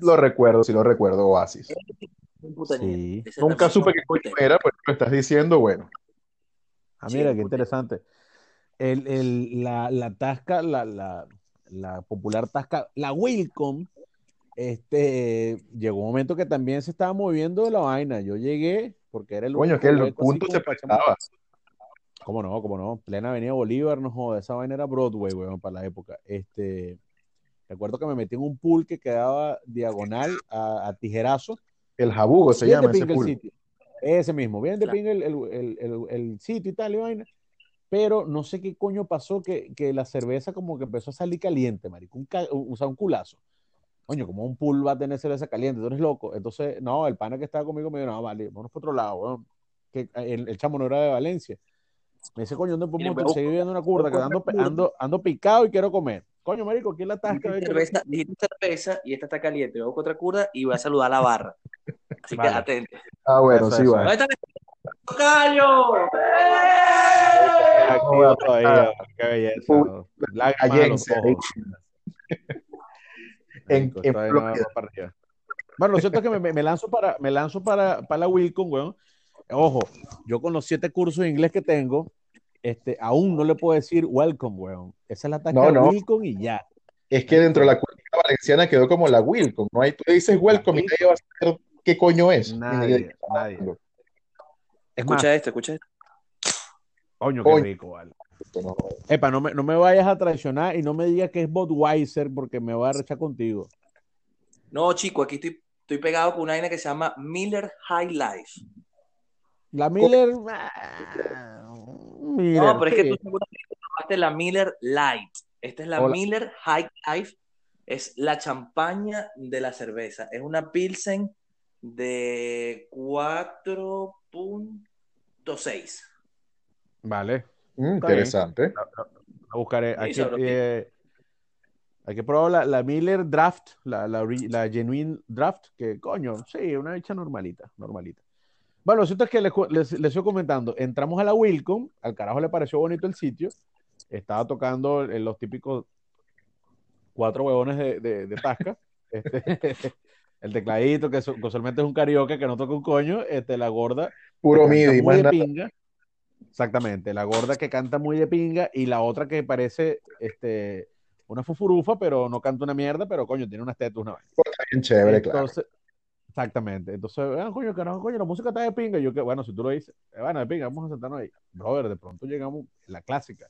lo recuerdo, Oasis. Sí. Nunca supe qué coño era, pero lo estás diciendo, bueno. Ah, mira, qué interesante. La tasca, la popular tasca, la Wilcom, llegó un momento que también se estaba moviendo la vaina. Yo llegué, porque era el... Coño, que el punto se prestaba. ¿Cómo no? Plena Avenida Bolívar, no joda, esa vaina era Broadway, weón, para la época. Recuerdo que me metí en un pool que quedaba diagonal a Tijerazo. El Jabugo se llama ese pool. Sitio. Ese mismo, bien de pinga el sitio y tal, y vaina. Pero no sé qué coño pasó que la cerveza como que empezó a salir caliente, marico, un culazo. Coño, como un pool va a tener cerveza caliente, tú eres loco. Entonces, no, el pana que estaba conmigo me dijo, no, vale, vámonos por otro lado, weón. Que el chamo no era de Valencia. Me dice, coño, ¿dónde podemos seguir viendo una curva? Ando picado y quiero comer. Coño, marico, ¿quién la tasca? Dijiste cerveza y esta está caliente. Voy con otra curva y voy a saludar a la barra. Así que atento. Ah, bueno, sí, va. ¡Ahí está! ¡Tocayo! Qué belleza. La gallense. En Florida. Bueno, lo cierto es que me lanzo para la Wilcon, weón. Ojo, yo con los 7 cursos de inglés que tengo, aún no le puedo decir welcome, weón. Esa es la taca Wilcon y ya. Es que dentro de la cultura valenciana quedó como la Wilcon, ¿no? Ahí tú dices welcome y nadie va a saber qué coño es. Nadie. Escucha esto. Coño, qué rico, vale. Epa, no me vayas a traicionar y no me digas que es Budweiser porque me voy a rechar contigo. No, chico, aquí estoy pegado con una vaina que se llama Miller High Life. La Miller... no, pero es que tú seguramente tomaste la Miller Light. Esta es la Miller High Life. Es la champaña de la cerveza. Es una Pilsen de 4.6. Vale. Interesante. La buscaré. Sí, aquí, hay que probar la Miller Draft, la Genuine Draft, que coño, sí, una hecha normalita. Bueno, lo cierto es que les estoy comentando, entramos a la Wilcom, al carajo le pareció bonito el sitio, estaba tocando los típicos 4 huevones de tasca, el tecladito, que usualmente es un karaoke que no toca un coño, la gorda, puro midi, muy de pinga. Exactamente, la gorda que canta muy de pinga y la otra que parece una fufurufa, pero no canta una mierda, pero coño, tiene unas tetas, una vaina. Está bien chévere, entonces, claro. Exactamente. Entonces, coño, carajo, coño, la música está de pinga. Yo que, bueno, si tú lo dices, bueno, de pinga, vamos a sentarnos ahí. Brother, de pronto llegamos, la clásica,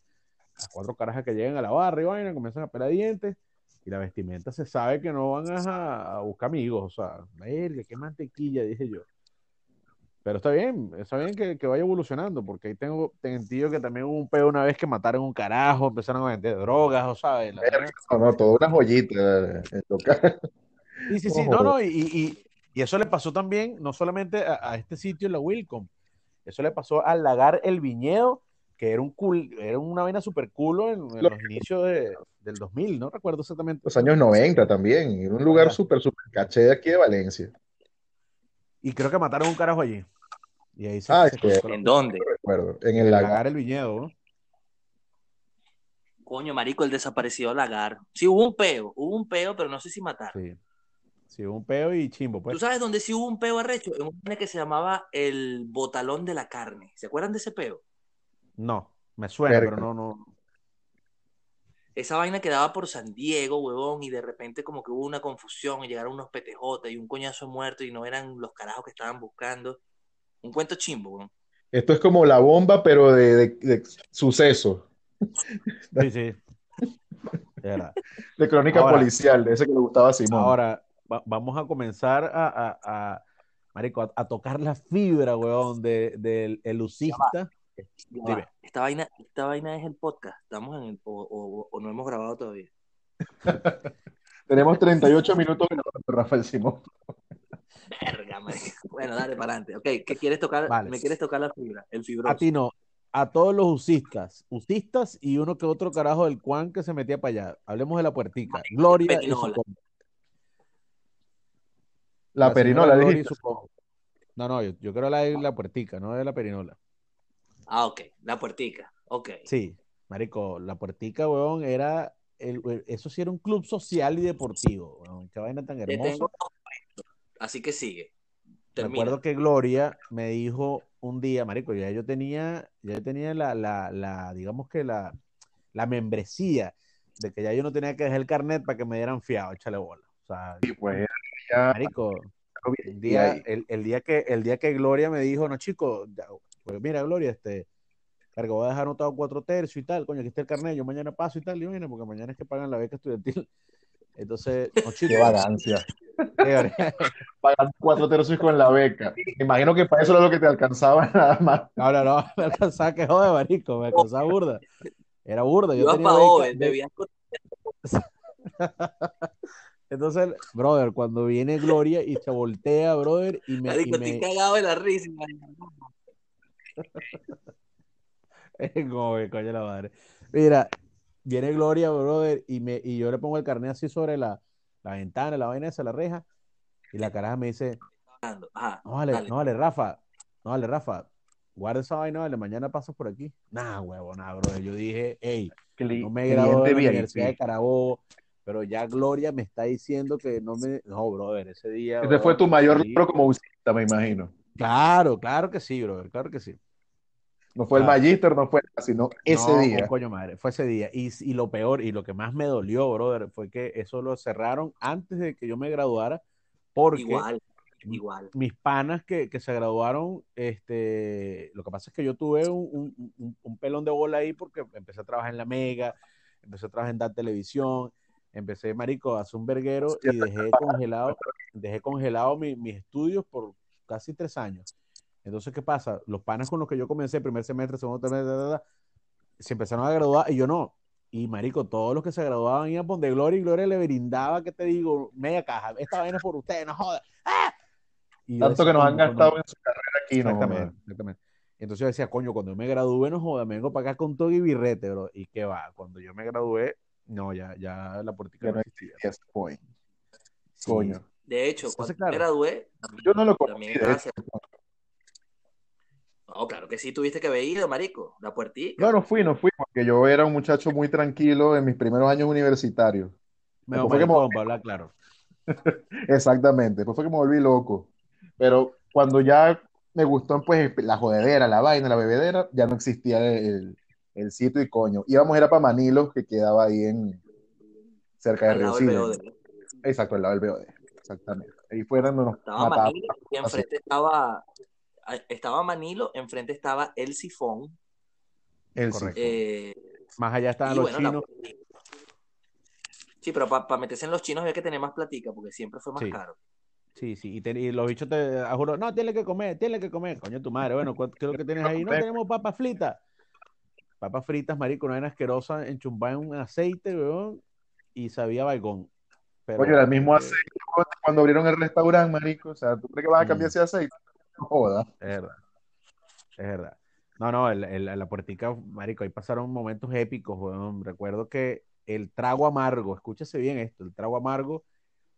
las 4 carajas que llegan a la barra y vaina, comienzan a pelar dientes y la vestimenta se sabe que no van a buscar amigos, o sea, verga, qué mantequilla, dije yo. Pero está bien que vaya evolucionando, porque ahí tengo entendido que también hubo un pedo una vez que mataron un carajo, empezaron a vender drogas, o sabes. No, toda una joyita. Sí, no, y eso le pasó también, no solamente a este sitio, la Wilcom, eso le pasó al Lagar el Viñedo, que era una vaina super culo en los inicios del 2000, no recuerdo exactamente. Los años 90 también, era un lugar super caché de aquí de Valencia. Y creo que mataron un carajo allí. Y ahí se ¿en dónde? No en el Lagar el Viñedo, ¿no? Coño, marico, el desaparecido Lagar. Sí, hubo un peo, pero no sé si mataron. Sí, hubo un peo y chimbo, pues. ¿Tú sabes dónde sí hubo un peo arrecho? En un que se llamaba el Botalón de la Carne. ¿Se acuerdan de ese peo? No, me suena, pero no. Esa vaina quedaba por San Diego, huevón, y de repente como que hubo una confusión y llegaron unos petejotes y un coñazo muerto y no eran los carajos que estaban buscando. Un cuento chimbo, huevón. Esto es como la bomba, pero de suceso. Sí. Era. De crónica ahora, policial, de ese que le gustaba a Simón. Ahora, vamos a comenzar a tocar la fibra, huevón, del usista. Ya, esta vaina es el podcast. Estamos en el o no hemos grabado todavía. Tenemos 38 minutos grabando, Rafael Simón. Verga, bueno, dale para adelante. Okay, ¿qué quieres tocar? Vale. ¿Me quieres tocar la fibra? El fibroso. A ti no, a todos los usistas y uno que otro carajo del Juan que se metía para allá. Hablemos de la puertica. Ay, Gloria y su combo. La perinola, dije. No, yo creo la puertica, no de la perinola. Ah, ok, la puertica, ok. Sí, marico, la puertica, weón, era, eso sí era un club social y deportivo, weón, qué vaina tan hermosa. Así que sigue, termina. Recuerdo que Gloria me dijo un día, marico, ya yo tenía la digamos que la membresía, de que ya yo no tenía que dejar el carnet para que me dieran fiado, échale bola. O sea, sí, pues, ya... Marico, el día que Gloria me dijo, no, chico, ya, pues mira, Gloria, cargo, voy a dejar anotado 4/3 y tal, coño, aquí está el carnet, yo mañana paso y tal, y bueno, porque mañana es que pagan la beca estudiantil. Entonces, no, chico, qué vagancia. Pagan 4/3 con la beca. Me imagino que para eso era lo que te alcanzaba nada más. No, me alcanzaba, que joder, marico, me alcanzaba burda. Era burda, yo tenía beca. Joven, debías... Entonces, brother, cuando viene Gloria y se voltea, brother, y me... Marico, estoy cagado de la risa, marico. Gobe, coño, la madre. Mira, viene Gloria, brother, y yo le pongo el carnet así sobre la ventana, la vaina esa, la reja, y la caraja me dice: no vale, Rafa, guarda esa vaina, vale, mañana paso por aquí. Nah, huevón, nah, bro. Yo dije, hey, no me gradué de la Universidad de Carabobo, pero ya Gloria me está diciendo que no me... No, brother, ese día... Ese fue tu mayor logro como busista, me imagino. Claro, claro que sí, brother, claro que sí. No fue el Magister, no fue sino ese día. No, coño madre, fue ese día. Y lo peor, y lo que más me dolió, brother, fue que eso lo cerraron antes de que yo me graduara, porque... Igual. Mis panas que se graduaron, lo que pasa es que yo tuve un pelón de bola ahí porque empecé a trabajar en la Mega, empecé a trabajar en la televisión, empecé, marico, a hacer un verguero y dejé congelado mis estudios por casi 3 años. Entonces, ¿qué pasa? Los panas con los que yo comencé, primer semestre, segundo semestre, se empezaron a graduar y yo no. Y marico, todos los que se graduaban iban por de Gloria y Gloria le brindaba, ¿qué te digo? Media caja, esta vaina es por ustedes, no jodas. ¡Ah! Tanto que nos han gastado en su carrera aquí, ¿no? Exactamente. Entonces yo decía, coño, cuando yo me gradué, no jodas, me vengo para acá con todo y birrete, bro. ¿Y qué va? Cuando yo me gradué, no, ya la política no existía. Yes, point. Sí. Coño. De hecho, cuando me gradué, yo no lo conocí. No, claro que sí, tuviste que haber ido, marico, la puertita. Claro, no fui, porque yo era un muchacho muy tranquilo en mis primeros años universitarios. Me fue que me volví, para hablar claro. Exactamente, después fue que me volví loco. Pero cuando ya me gustó, pues, la jodedera, la vaina, la bebedera, ya no existía el sitio y coño. Íbamos a ir para Manilo, que quedaba ahí cerca de Río Cidre. Exacto, al lado del BOD. Exactamente. Ahí fuera donde nos mataba. Manilo, y enfrente estaba Manilo, enfrente estaba El Sifón. Más allá estaban los chinos. Sí, pero para meterse en los chinos había que tener más platica, porque siempre fue más caro. Sí, y los bichos te juro, no, tienes que comer, coño tu madre, bueno, ¿qué es lo que tienes ahí? No tenemos papas fritas, marico, una vaina asquerosa, enchumbada en un aceite, weón, y sabía baigón. Oye, el mismo aceite cuando abrieron el restaurante, marico, o sea, ¿tú crees que vas a cambiar ese aceite? No jodas. Es verdad. No, la puertica, marico, ahí pasaron momentos épicos, weón, recuerdo que el trago amargo, escúchese bien esto, el trago amargo,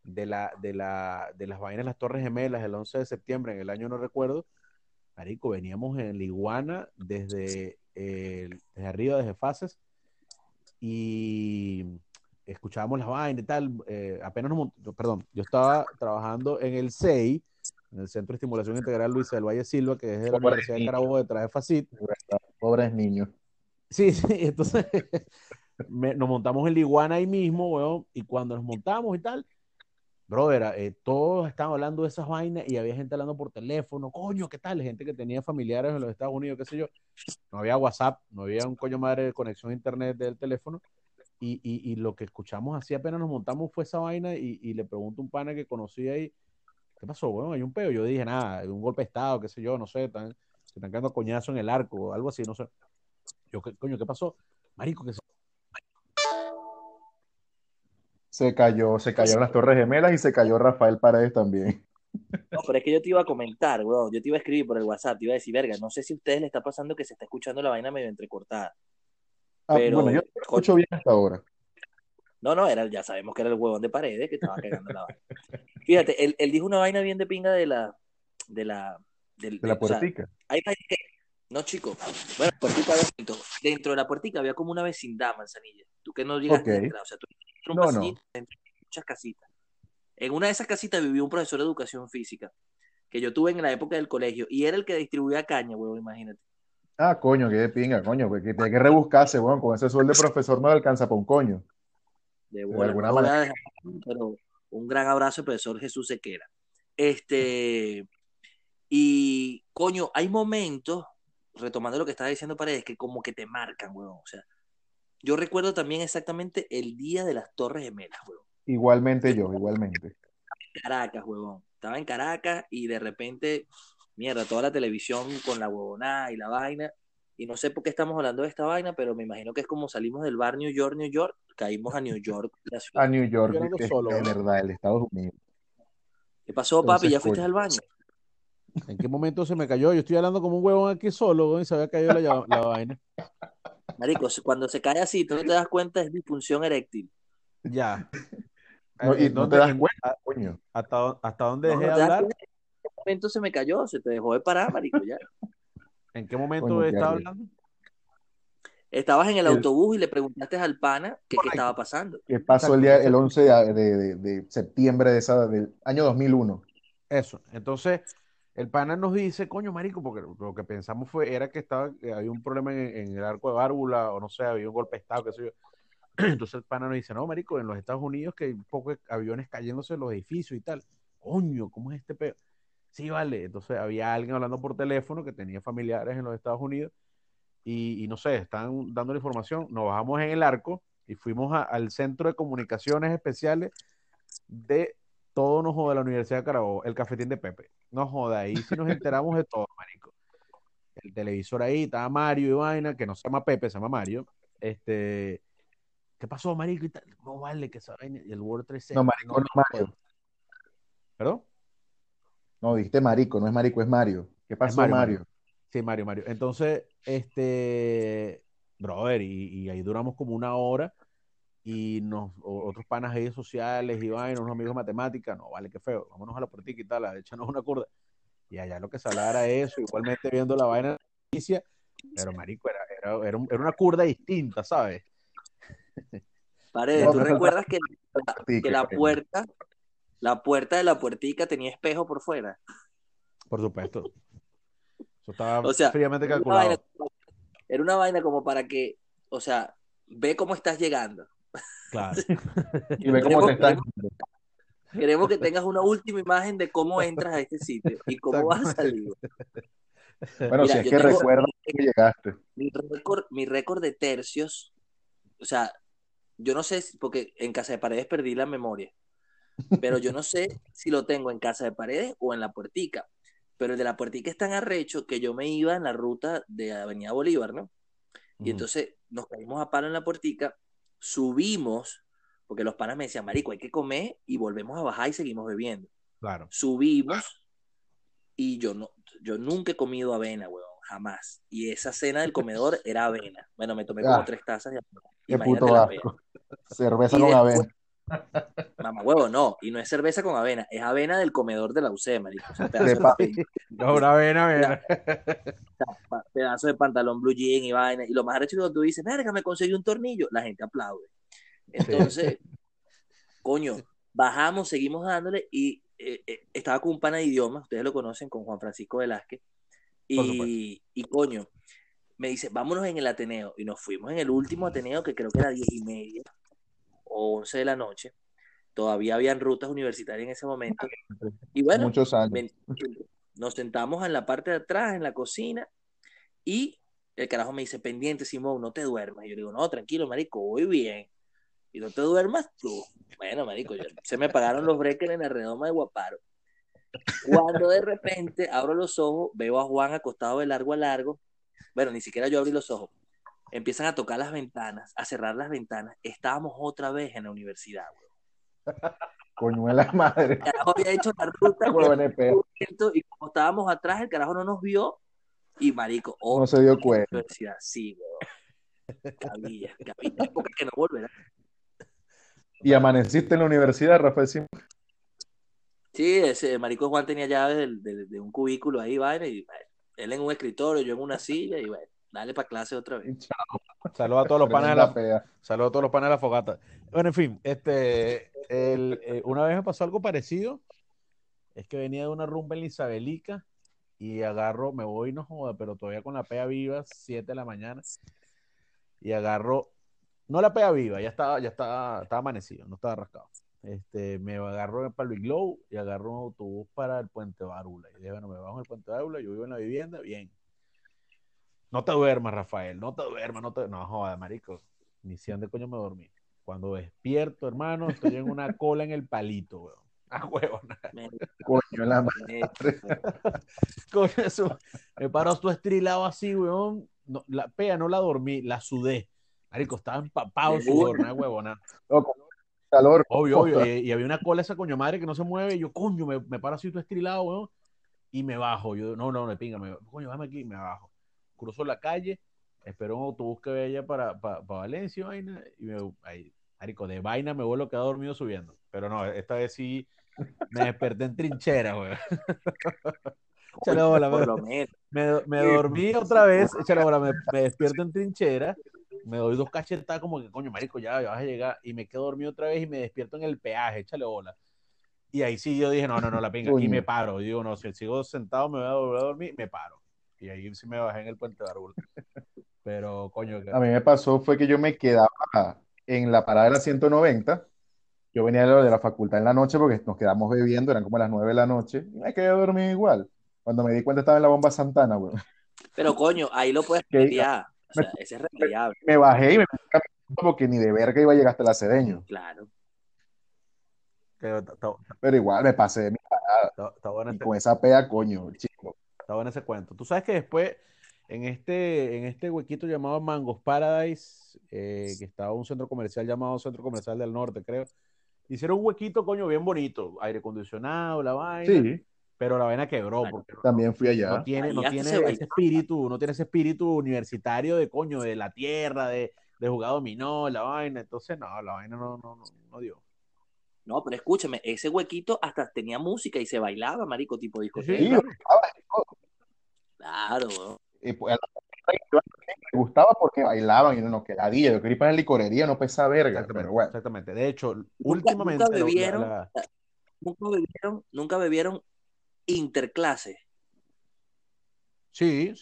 de las vainas de las Torres Gemelas el 11 de septiembre, en el año no recuerdo, marico, veníamos en la Iguana desde arriba, desde Fases, y escuchábamos las vainas y tal, yo estaba trabajando en el CEI, en el Centro de Estimulación Integral Luisa del Valle Silva, que es de la Universidad de Carabobo, detrás de FACIT. Pobres niños. Sí, entonces nos montamos en la Iguana ahí mismo, weón, y cuando nos montamos y tal, brother, todos estaban hablando de esas vainas y había gente hablando por teléfono, coño, ¿qué tal? Gente que tenía familiares en los Estados Unidos, qué sé yo. No había WhatsApp, no había un coño madre de conexión a internet del teléfono. Y lo que escuchamos así apenas nos montamos fue esa vaina y le pregunto a un pana que conocí ahí, ¿qué pasó? Bueno, hay un peo. Yo dije, nada, un golpe de estado, qué sé yo, no sé, se están quedando coñazo en el arco o algo así, no sé. Yo, coño, ¿qué pasó? Marico, que se cayeron las Torres Gemelas y se cayó Rafael Paredes también. No, pero es que yo te iba a comentar, bro. Yo te iba a escribir por el WhatsApp, te iba a decir, verga, no sé si a ustedes les está pasando que se está escuchando la vaina medio entrecortada. Pero, bueno, yo lo escucho bien hasta ahora. No, ya sabemos que era el huevón de Paredes que estaba cagando la vaina. Fíjate, él dijo una vaina bien de pinga de la puertica. O sea, hay que... No, chico. Bueno, puertica dentro de la puertica había como una vecindad, Manzanilla. Tú que no llegaste a entrar, o sea, tú... Entre muchas casitas. En una de esas casitas vivió un profesor de educación física que yo tuve en la época del colegio y era el que distribuía caña, huevón, imagínate. Ah, coño, qué pinga, coño, porque tiene que rebuscarse, huevón, con ese sueldo de profesor no alcanza para un coño. De alguna manera. Pero un gran abrazo al profesor Jesús Sequera. Y coño, hay momentos, retomando lo que estaba diciendo Paredes, que como que te marcan, huevón, o sea, yo recuerdo también exactamente el día de las Torres Gemelas, huevón. Igualmente. Caracas, huevón. Estaba en Caracas y de repente, mierda, toda la televisión con la huevonada y la vaina. Y no sé por qué estamos hablando de esta vaina, pero me imagino que es como salimos del bar New York, caímos a New York. La ciudad. A New York, de verdad, el Estados Unidos. ¿Qué pasó, papi? Entonces, ¿ya fuiste al baño? ¿En qué momento se me cayó? Yo estoy hablando como un huevón aquí solo, huevón, y se había caído la vaina. Marico, cuando se cae así, tú no te das cuenta, es disfunción eréctil. Ya. No, y no te das cuenta, coño. ¿Hasta dónde dejé de hablar? En qué momento se me cayó, se te dejó de parar, marico, ya. ¿En qué momento estaba hablando? Estabas en el autobús y le preguntaste al pana qué estaba pasando. ¿Qué pasó el 11 de septiembre del año 2001? Eso. Entonces, el pana nos dice, coño, marico, porque lo que pensamos era que había un problema en el arco de válvula, o no sé, había un golpe de estado, qué sé yo. Entonces el pana nos dice, no, marico, en los Estados Unidos que hay un poco de aviones cayéndose en los edificios y tal. Coño, ¿cómo es este pedo? Sí, vale. Entonces había alguien hablando por teléfono que tenía familiares en los Estados Unidos. Y no sé, están dando la información. Nos bajamos en el arco y fuimos al Centro de Comunicaciones Especiales de todo, no joda, la Universidad de Carabobo, el cafetín de Pepe. No joda, ahí sí nos enteramos de todo, marico. El televisor ahí, estaba Mario y vaina, que no se llama Pepe, se llama Mario. ¿Qué pasó, marico? Y tal, no vale, que esa vaina. Y el World 3C. No, marico, no es Mario. ¿Perdón? No, dijiste marico, no es marico, es Mario. ¿Qué pasó, Mario? Sí, Mario. Entonces, brother, y ahí duramos como una hora y otros panas ahí sociales, Iván, unos amigos de matemáticas, no, vale, qué feo, vámonos a la puertica y tal, échanos una curda. Y allá lo que se hablara eso, igualmente viendo la vaina de la noticia, pero marico, era una curda distinta, ¿sabes? Paredes, ¿tú recuerdas que la puerta de la puertica tenía espejo por fuera? Por supuesto. Eso estaba fríamente calculado. Era una vaina como para que, o sea, ve cómo estás llegando. Claro. Y ve cómo te estás. Queremos que tengas una última imagen de cómo entras a este sitio y cómo vas a salir. Bueno, mira, si es que recuerdas que llegaste. Mi récord de tercios, o sea, yo no sé, porque en Casa de Paredes perdí la memoria, pero yo no sé si lo tengo en Casa de Paredes o en la puertica. Pero el de la puertica es tan arrecho que yo me iba en la ruta de Avenida Bolívar, ¿no? Y entonces nos caímos a palo en la puertica, subimos, porque los panas me decían, marico, hay que comer, y volvemos a bajar y seguimos bebiendo. Claro. Subimos, y yo nunca he comido avena, huevón, jamás. Y esa cena del comedor era avena. Bueno, me tomé como 3 tazas de avena. Qué puto asco. Cerveza y con avena. Mamá huevo, no, y no es cerveza con avena, es avena del comedor de la UC, marico. O sea, avena. Pedazo de pantalón blue jean y vaina. Y lo más arrecho que tú dices, verga, me conseguí un tornillo, la gente aplaude. Entonces, coño, bajamos, seguimos dándole y estaba con un pana de idiomas, ustedes lo conocen, con Juan Francisco Velázquez. Y coño, me dice, vámonos en el Ateneo. Y nos fuimos en el último Ateneo, que creo que era 10:30. O 11 de la noche, todavía habían rutas universitarias en ese momento, y bueno, muchos años. Nos sentamos en la parte de atrás, en la cocina, y el carajo me dice, pendiente, Simón, no te duermas, y yo digo, no, tranquilo, marico, voy bien, y no te duermas tú, bueno, marico, se me apagaron los breakers en la redoma de Guaparo, cuando de repente abro los ojos, veo a Juan acostado de largo a largo, bueno, ni siquiera yo abrí los ojos, empiezan a tocar las ventanas, a cerrar las ventanas. Estábamos otra vez en la universidad, güey. Coñuela madre. El carajo había hecho la ruta, güey, y como estábamos atrás, el carajo no nos vio y marico, no se dio cuenta. Universidad, sí, güey. Cabilla, porque que no volverá. ¿Y amaneciste en la universidad, Rafael Simón? Sí, ese marico Juan tenía llaves de un cubículo ahí, vaina, y él en un escritorio, yo en una silla, y bueno. Dale para clase otra vez. Chao. Saludos a todos los panas de la fogata. Bueno, en fin, una vez me pasó algo parecido. Es que venía de una rumba en la Isabelica y agarro, me voy, no joda, pero todavía con la pea viva, 7 de la mañana. Y agarro, no la pea viva, ya estaba amanecido, no estaba rascado. Me agarro para Luis Glow y agarro un autobús para el Puente Bárula. Y dije, bueno, me bajo en el Puente Bárula, yo vivo en la vivienda, bien. No te duermas, Rafael, no joda, marico, ni si dónde coño me dormí. Cuando despierto, hermano, estoy en una cola en el palito, weón. A huevona. Coño, la madre. Con eso, me paro todo estrilado así, weón. No, la pea no la dormí, la sudé. Marico, estaba empapado en sudor, una huevona. Calor. Obvio. Y había una cola esa coño madre que no se mueve. Y yo, coño, me paro así todo estrilado, weón. Y me bajo. Yo, no, pinga, coño, bájame aquí, me bajo. Cruzo la calle, espero un autobús que vaya para Valencia, vaina, y marico, de vaina me vuelvo a quedar dormido subiendo. Pero no, esta vez sí me desperté en trinchera, güey. Échale bola, por lo menos. Me dormí otra vez, échale bola, me despierto en trinchera, me doy dos cachetadas como que, coño, marico, ya vas a llegar, y me quedo dormido otra vez y me despierto en el peaje, échale bola. Y ahí sí yo dije, no, la pinga, aquí me paro. Digo, no, si sigo sentado me voy a volver a dormir, me paro. Y ahí sí me bajé en el puente de Árbol. Pero, coño. A mí me pasó fue que yo me quedaba en la parada de la 190. Yo venía de la facultad en la noche porque nos quedamos bebiendo, eran como las 9 de la noche. Y me quedé dormido igual. Cuando me di cuenta estaba en la bomba Santana, güey. Pero, coño, ahí lo puedes remediar. O sea, ese es remediable. Me bajé y me puse como que ni de verga iba a llegar hasta la Cedeño. Claro. Pero igual me pasé de mi parada. Está bueno, y con esa pea, coño, chico. Está bueno ese cuento. Tú sabes que después, en este huequito llamado Mangos Paradise, que estaba un centro comercial llamado Centro Comercial del Norte, creo, hicieron un huequito, coño, bien bonito. Aire acondicionado, la vaina. Sí. Pero la vaina quebró. Porque también fui allá. No tiene ese espíritu, no tiene ese espíritu universitario de, coño, de la tierra, de jugar dominó, la vaina. Entonces, no, la vaina no dio. No, pero escúchame, ese huequito hasta tenía música y se bailaba, marico, tipo discoteca. Sí, claro, bro. Y pues, me gustaba porque bailaban y no quedadilla. Yo quería ir para la licorería, no pesa verga. Exactamente, pero bueno. Exactamente. De hecho, últimamente ¿Nunca bebieron interclases? Sí. O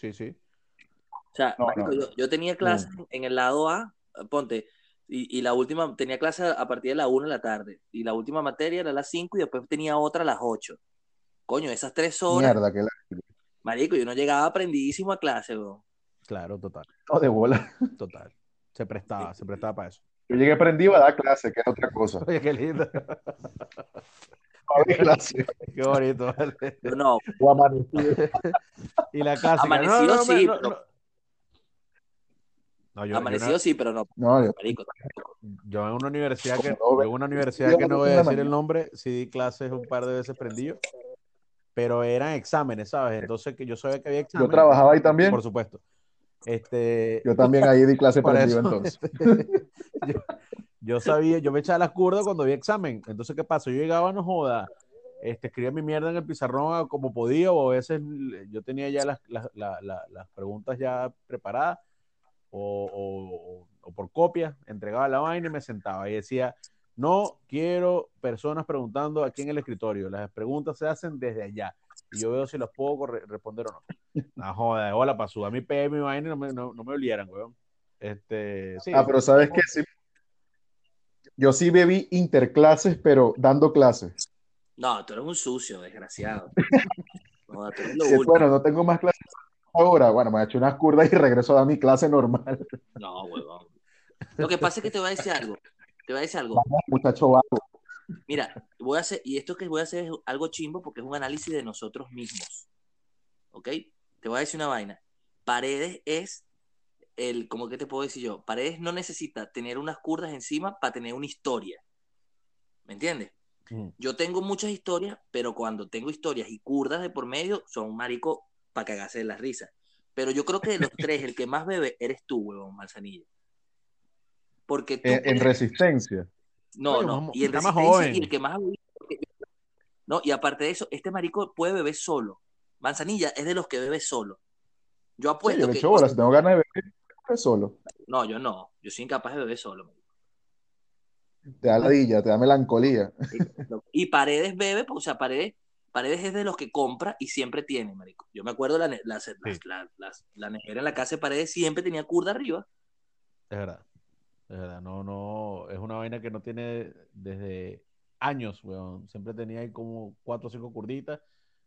sea, no, marico, no. Yo tenía clases en el lado A, ponte. Y la última, tenía clase a partir de la 1 de la tarde. Y la última materia era a las 5 y después tenía otra a las 8. Coño, esas 3 horas. Mierda, que la... Marico, yo no llegaba aprendidísimo a clase, bro. Claro, total. No, de bola. Total. Se prestaba para eso. Yo llegué aprendido a dar clase, que es otra cosa. Oye, qué lindo. Clase. Qué bonito, vale. Yo no. O amanecido. Y la clase. Amanecido no, sí, no, pero... No, amanecido sí, pero no. Yo en una universidad que no voy a decir el nombre, sí di clases un par de veces prendido, pero eran exámenes, ¿sabes? Entonces que yo sabía que había exámenes. Yo trabajaba ahí también. Por supuesto. Yo también ahí di clases prendido entonces. Yo sabía, yo me echaba las curdas cuando había examen. Entonces, ¿qué pasó? Yo llegaba, no joda, escribía mi mierda en el pizarrón como podía, o a veces yo tenía ya las preguntas ya preparadas. O por copia, entregaba la vaina y me sentaba y decía, no quiero personas preguntando aquí en el escritorio, las preguntas se hacen desde allá y yo veo si las puedo responder o no. No joda, hola, pasó a mi PM y vaina no me olieran, weón. Sí. Ah, pero sabes que sí, yo sí bebí interclases, pero dando clases. No, tú eres un sucio, desgraciado. No, tú eres lo único. Bueno, no tengo más clases ahora, bueno, me he hecho unas curdas y regreso a mi clase normal. No, huevón. Lo que pasa es que te voy a decir algo. Vamos, muchacho, vago. Mira, voy a hacer es algo chimbo porque es un análisis de nosotros mismos. ¿Ok? Te voy a decir una vaina. Paredes es el, ¿cómo que te puedo decir yo? Paredes no necesita tener unas curdas encima para tener una historia. ¿Me entiendes? Mm. Yo tengo muchas historias, pero cuando tengo historias y curdas de por medio, son marico para cagarse de las risas. Pero yo creo que de los tres, el que más bebe eres tú, huevón, Manzanilla. Porque tú... En resistencia. No, no. Y en resistencia y el que más... No, y aparte de eso, este marico puede beber solo. Manzanilla es de los que bebe solo. Yo apuesto que... Yo le echo, si tengo ganas de beber solo. No, yo no. Yo soy incapaz de beber solo, marico. Te da ladilla, te da melancolía. Y Paredes bebe, pues, o sea, Paredes es de los que compra y siempre tiene, marico. Yo me acuerdo la nevera en la casa de Paredes siempre tenía curda arriba. Es verdad. No, es una vaina que no tiene desde años, weón. Siempre tenía ahí como 4 o 5 curditas,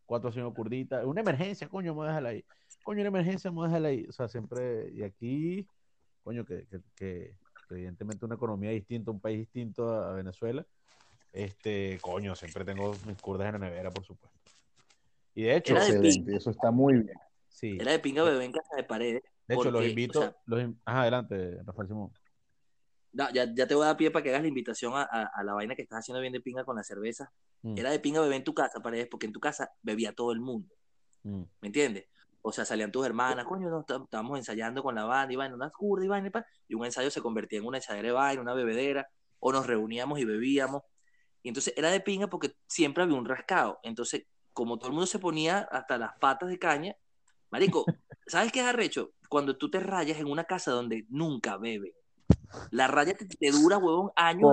4 o 5 curditas. Una emergencia, coño, me déjala ahí. Coño, una emergencia, me déjala ahí. O sea, siempre, y aquí, coño, que evidentemente una economía distinta, un país distinto a Venezuela. Coño, siempre tengo mis curdas en la nevera, por supuesto. Y de hecho, eso está muy bien. Sí. Era de pinga bebé en casa de Paredes. De hecho, los invito. O sea, adelante, Rafael Simón. No, ya te voy a dar pie para que hagas la invitación a la vaina que estás haciendo bien de pinga con la cerveza. Mm. Era de pinga bebé en tu casa, Paredes, porque en tu casa bebía todo el mundo. Mm. ¿Me entiendes? O sea, salían tus hermanas, coño, no, estábamos ensayando con la banda, y vaina, unas curdas, y vaina, y un ensayo se convertía en una echadera de vaina, una bebedera, o nos reuníamos y bebíamos. Y entonces era de pinga porque siempre había un rascado. Entonces, como todo el mundo se ponía hasta las patas de caña, marico, ¿sabes qué es arrecho? Cuando tú te rayas en una casa donde nunca beben, la raya te dura, huevón, años.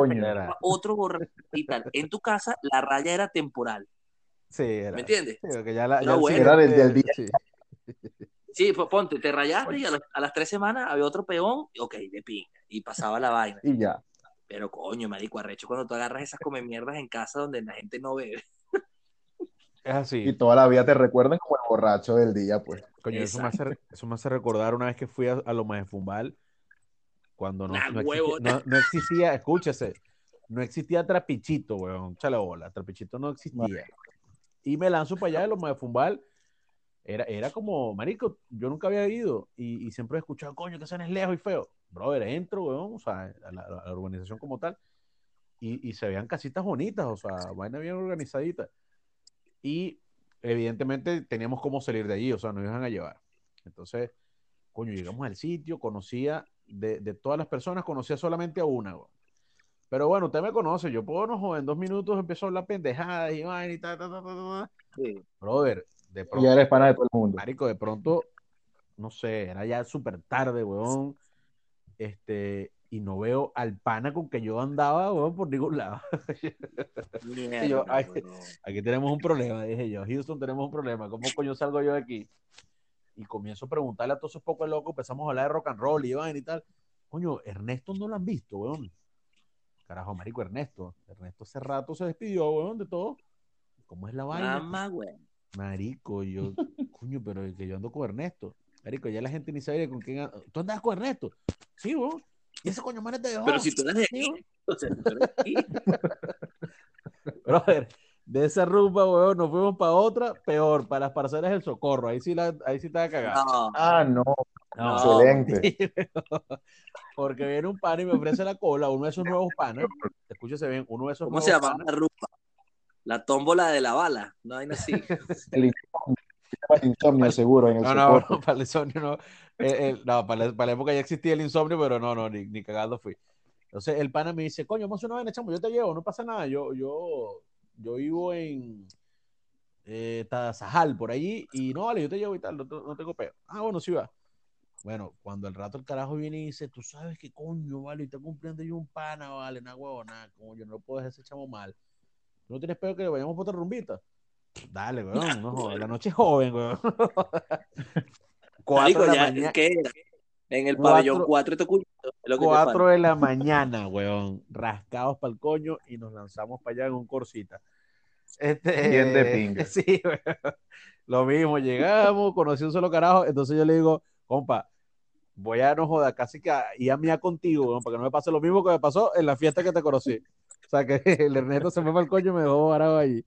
Otro borracho y tal. En tu casa, la raya era temporal. Sí, era. ¿Me entiendes? Sí, porque ya la, no, ya bueno, sí, era desde el día. Sí, sí, pues, ponte, te rayaste y a las 3 semanas había otro peón, ok, de pinga, y pasaba la vaina. Y ya. Pero coño, marico, arrecho cuando tú agarras esas comemierdas en casa donde la gente no bebe. Es así. Y toda la vida te recuerdan como el borracho del día, pues. Coño, eso me hace recordar una vez que fui a Lomas de Fumbal, cuando no existía, escúchese, no existía Trapichito, weón, chale bola, Trapichito no existía. Y me lanzo para allá de Lomas de Fumbal. Era como, marico, yo nunca había ido y siempre he escuchado, coño, que sean es lejos y feo. Brother, entro, weón, o sea, a la urbanización como tal, y se vean casitas bonitas, o sea, vaina bien organizadita. Y evidentemente teníamos cómo salir de allí, o sea, nos iban a llevar. Entonces, coño, llegamos al sitio, conocía de todas las personas, conocía solamente a una, weón. Pero bueno, usted me conoce, yo puedo, no joder, en 2 minutos empezó a hablar pendejadas y vaina y ta. Sí. Brother, de pronto. Ya eres pana de todo el mundo. Marico, de pronto, no sé, era ya súper tarde, weón. Y no veo al pana con que yo andaba, weón, por ningún lado. Mierda, yo, aquí tenemos un problema, dije yo. Houston, tenemos un problema. ¿Cómo coño salgo yo de aquí? Y comienzo a preguntarle a todos esos pocos locos. Empezamos a hablar de rock and roll y vaina y tal. Coño, Ernesto no lo han visto, weón. Carajo, marico, Ernesto. Ernesto hace rato se despidió, weón, de todo. ¿Cómo es la vaina? Mamá, weón. Marico, yo, coño, pero que yo ando con Ernesto. Marico, ya la gente ni sabe con quién ando. ¿Tú andabas con Ernesto? Sí, weón. Y ese coño madre te dejó. Pero si tú eres de aquí, entonces tú eres de aquí. Brother, de esa rumba, weón, nos fuimos para otra, peor, para las parcelas del Socorro. Ahí sí estaba cagado. No. Ah, no. Excelente. Porque viene un pana y me ofrece la cola, uno de esos nuevos panas. Escúchese bien, uno de esos nuevos panas. ¿Cómo se llama la rumba? La tómbola de la bala, no hay así. El insomnio, seguro. En el no, para el insomnio no. No, para la época ya existía el insomnio, pero no, ni cagado fui. Entonces el pana me dice, coño, vamos a una vaina, chamo, yo te llevo, no pasa nada. Yo vivo en Tazajal, por allí, y no, vale, yo te llevo y tal, no tengo peo. Ah, bueno, sí va. Bueno, cuando al rato el carajo viene y dice, tú sabes qué coño, vale, y está cumpliendo yo un pana, vale, na huevona, como yo no lo puedo dejar ese chamo mal. ¿Tú no tienes peo que vayamos por otra rumbita? Dale, weón, no joder, la noche es joven, weón. 4 de la mañana. ¿Qué era? En el pabellón 4 de la mañana, weón. Rascados para el coño y nos lanzamos para allá en un corsita. Bien de pinga. Sí, weón. Lo mismo, llegamos, conocí un solo carajo, entonces yo le digo, compa, voy a no joder, casi que ir a mía contigo, weón, para que no me pase lo mismo que me pasó en la fiesta que te conocí. O sea, que el Ernesto se me fue al coño y me dejó varado allí.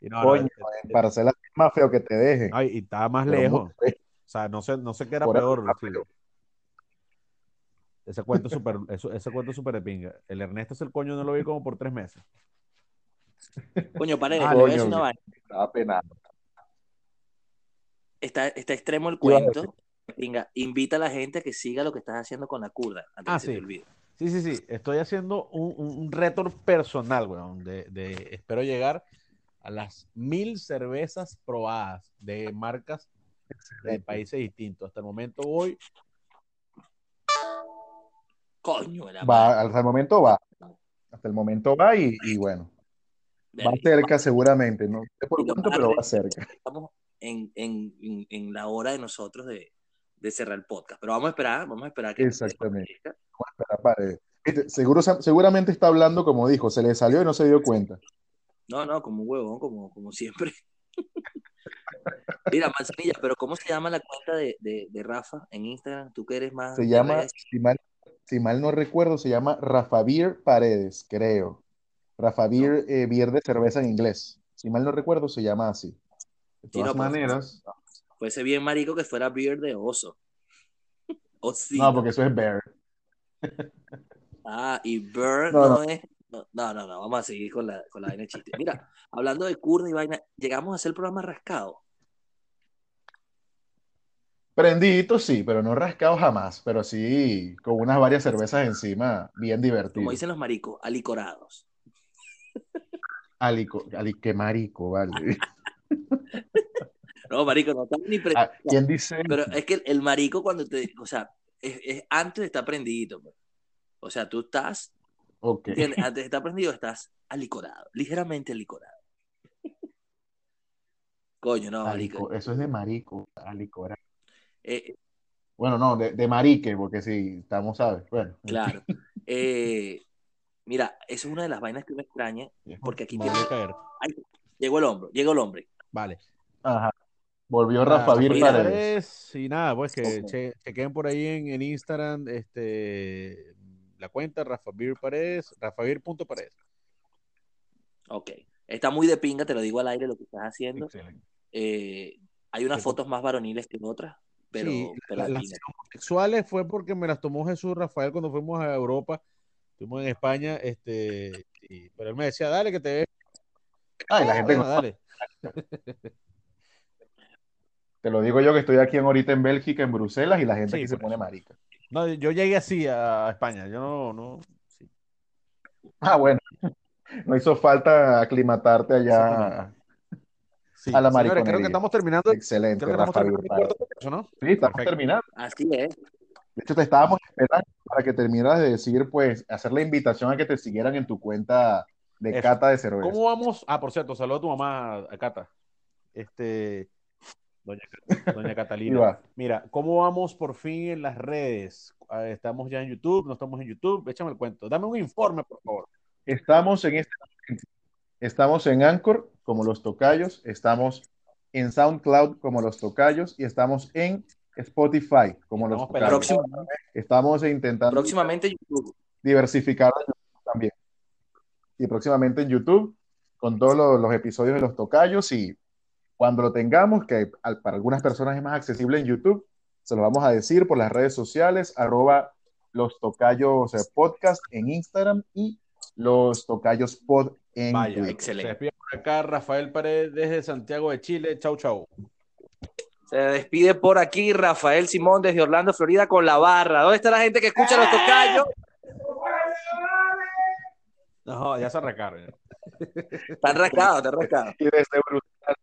Y no, coño, no, para ser la más feo que te deje. Ay, y estaba más lejos. O sea, no sé qué era peor. Ese cuento súper de pinga. El Ernesto es el coño, no lo vi como por 3 meses. Coño, Paredes, no es una vaina. Estaba penado. Está extremo el cuento. Pinga, invita a la gente a que siga lo que estás haciendo con la curda. Antes que se te olvide. Sí. Estoy haciendo un reto personal, weón. Espero llegar a las 1000 cervezas probadas de marcas de países distintos. Hasta el momento voy. Coño, hasta el momento va y bueno. Va cerca seguramente, no sé por cuánto, pero va cerca. Estamos en la hora de nosotros de cerrar el podcast, pero vamos a esperar que... Exactamente. Seguramente está hablando como dijo, se le salió y no se dio cuenta. No, como un huevón, como siempre. Mira, Manzanilla, pero ¿cómo se llama la cuenta de Rafa en Instagram? ¿Tú que eres más? Se llama, si mal no recuerdo, se llama Rafavir Paredes, creo. Rafavir, no. Beer de cerveza en inglés. Si mal no recuerdo, se llama así. De todas maneras. Fuese bien marico que fuera beer de oso. Osito. No, porque eso es bear. Ah, y bear no es... No, vamos a seguir con la vaina de chiste. Mira, hablando de curda y vaina, llegamos a hacer el programa rascado. Prendidito sí, pero no rascado jamás, pero sí con unas varias cervezas encima, bien divertido. Como dicen los maricos, alicorados. ¿Qué marico, vale? No, marico, no está ni prendido. ¿Quién dice? Pero es que el marico cuando te... O sea, es antes está prendido. O sea, tú estás... Okay. Antes está prendido, estás alicorado. Ligeramente alicorado. Coño, no, marico. Eso es de marico, alicorado. Bueno, no, de marique, porque si estamos, ¿sabes? Bueno. Claro. Mira, eso es una de las vainas que me extraña, porque aquí tiene... Ay, llegó el hombre. Vale. Ajá. Volvió Rafavir Paredes. Y nada, pues que okay. Chequen por ahí en Instagram la cuenta Rafavir Paredes, Rafavir.Paredes. Ok. Está muy de pinga, te lo digo al aire lo que estás haciendo. Hay unas fotos más varoniles que otras, pero... Sí, pero las sexuales fue porque me las tomó Jesús Rafael cuando fuimos a Europa. Estuvimos en España, pero él me decía, dale que te ve. Ay, la gente... Dale. Te lo digo yo que estoy aquí ahorita en Bélgica, en Bruselas, y la gente aquí se pone marica. No, yo llegué así a España, yo no sí. Ah, bueno, no hizo falta aclimatarte allá sí, a la mariconería. Creo que estamos terminando. Excelente, ¿no? Sí, estamos terminando. Así es. De hecho, te estábamos esperando para que terminaras de decir, pues, hacer la invitación a que te siguieran en tu cuenta de Eso. Cata de cerveza. ¿Cómo vamos? Ah, por cierto, saludo a tu mamá, a Cata. Doña Catalina. Mira, ¿cómo vamos por fin en las redes? Estamos ya en YouTube, no estamos en YouTube. Échame el cuento. Dame un informe, por favor. Estamos en Anchor, como Los Tocayos. Estamos en SoundCloud, como Los Tocayos. Y estamos en Spotify, como Los Tocayos. Estamos intentando... Próximamente YouTube. Diversificar también. Y próximamente en YouTube, con todos los episodios de Los Tocayos y... Cuando lo tengamos, que para algunas personas es más accesible en YouTube, se lo vamos a decir por las redes sociales, @ Los Tocayos Podcast en Instagram y Los Tocayos Pod en Twitter. Excelente. Se despide por acá Rafael Paredes desde Santiago de Chile. Chau, chau. Se despide por aquí Rafael Simón desde Orlando, Florida, con la barra. ¿Dónde está la gente que escucha Los Tocayos? No, ya se han rascado. Están rascados. Y desde Bruselas.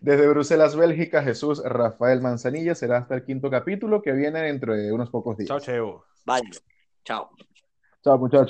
Desde Bruselas, Bélgica, Jesús Rafael Manzanilla. Será hasta el 5º capítulo que viene dentro de unos pocos días. Chao, Cheo. Bye. Chao. Chao, muchachos.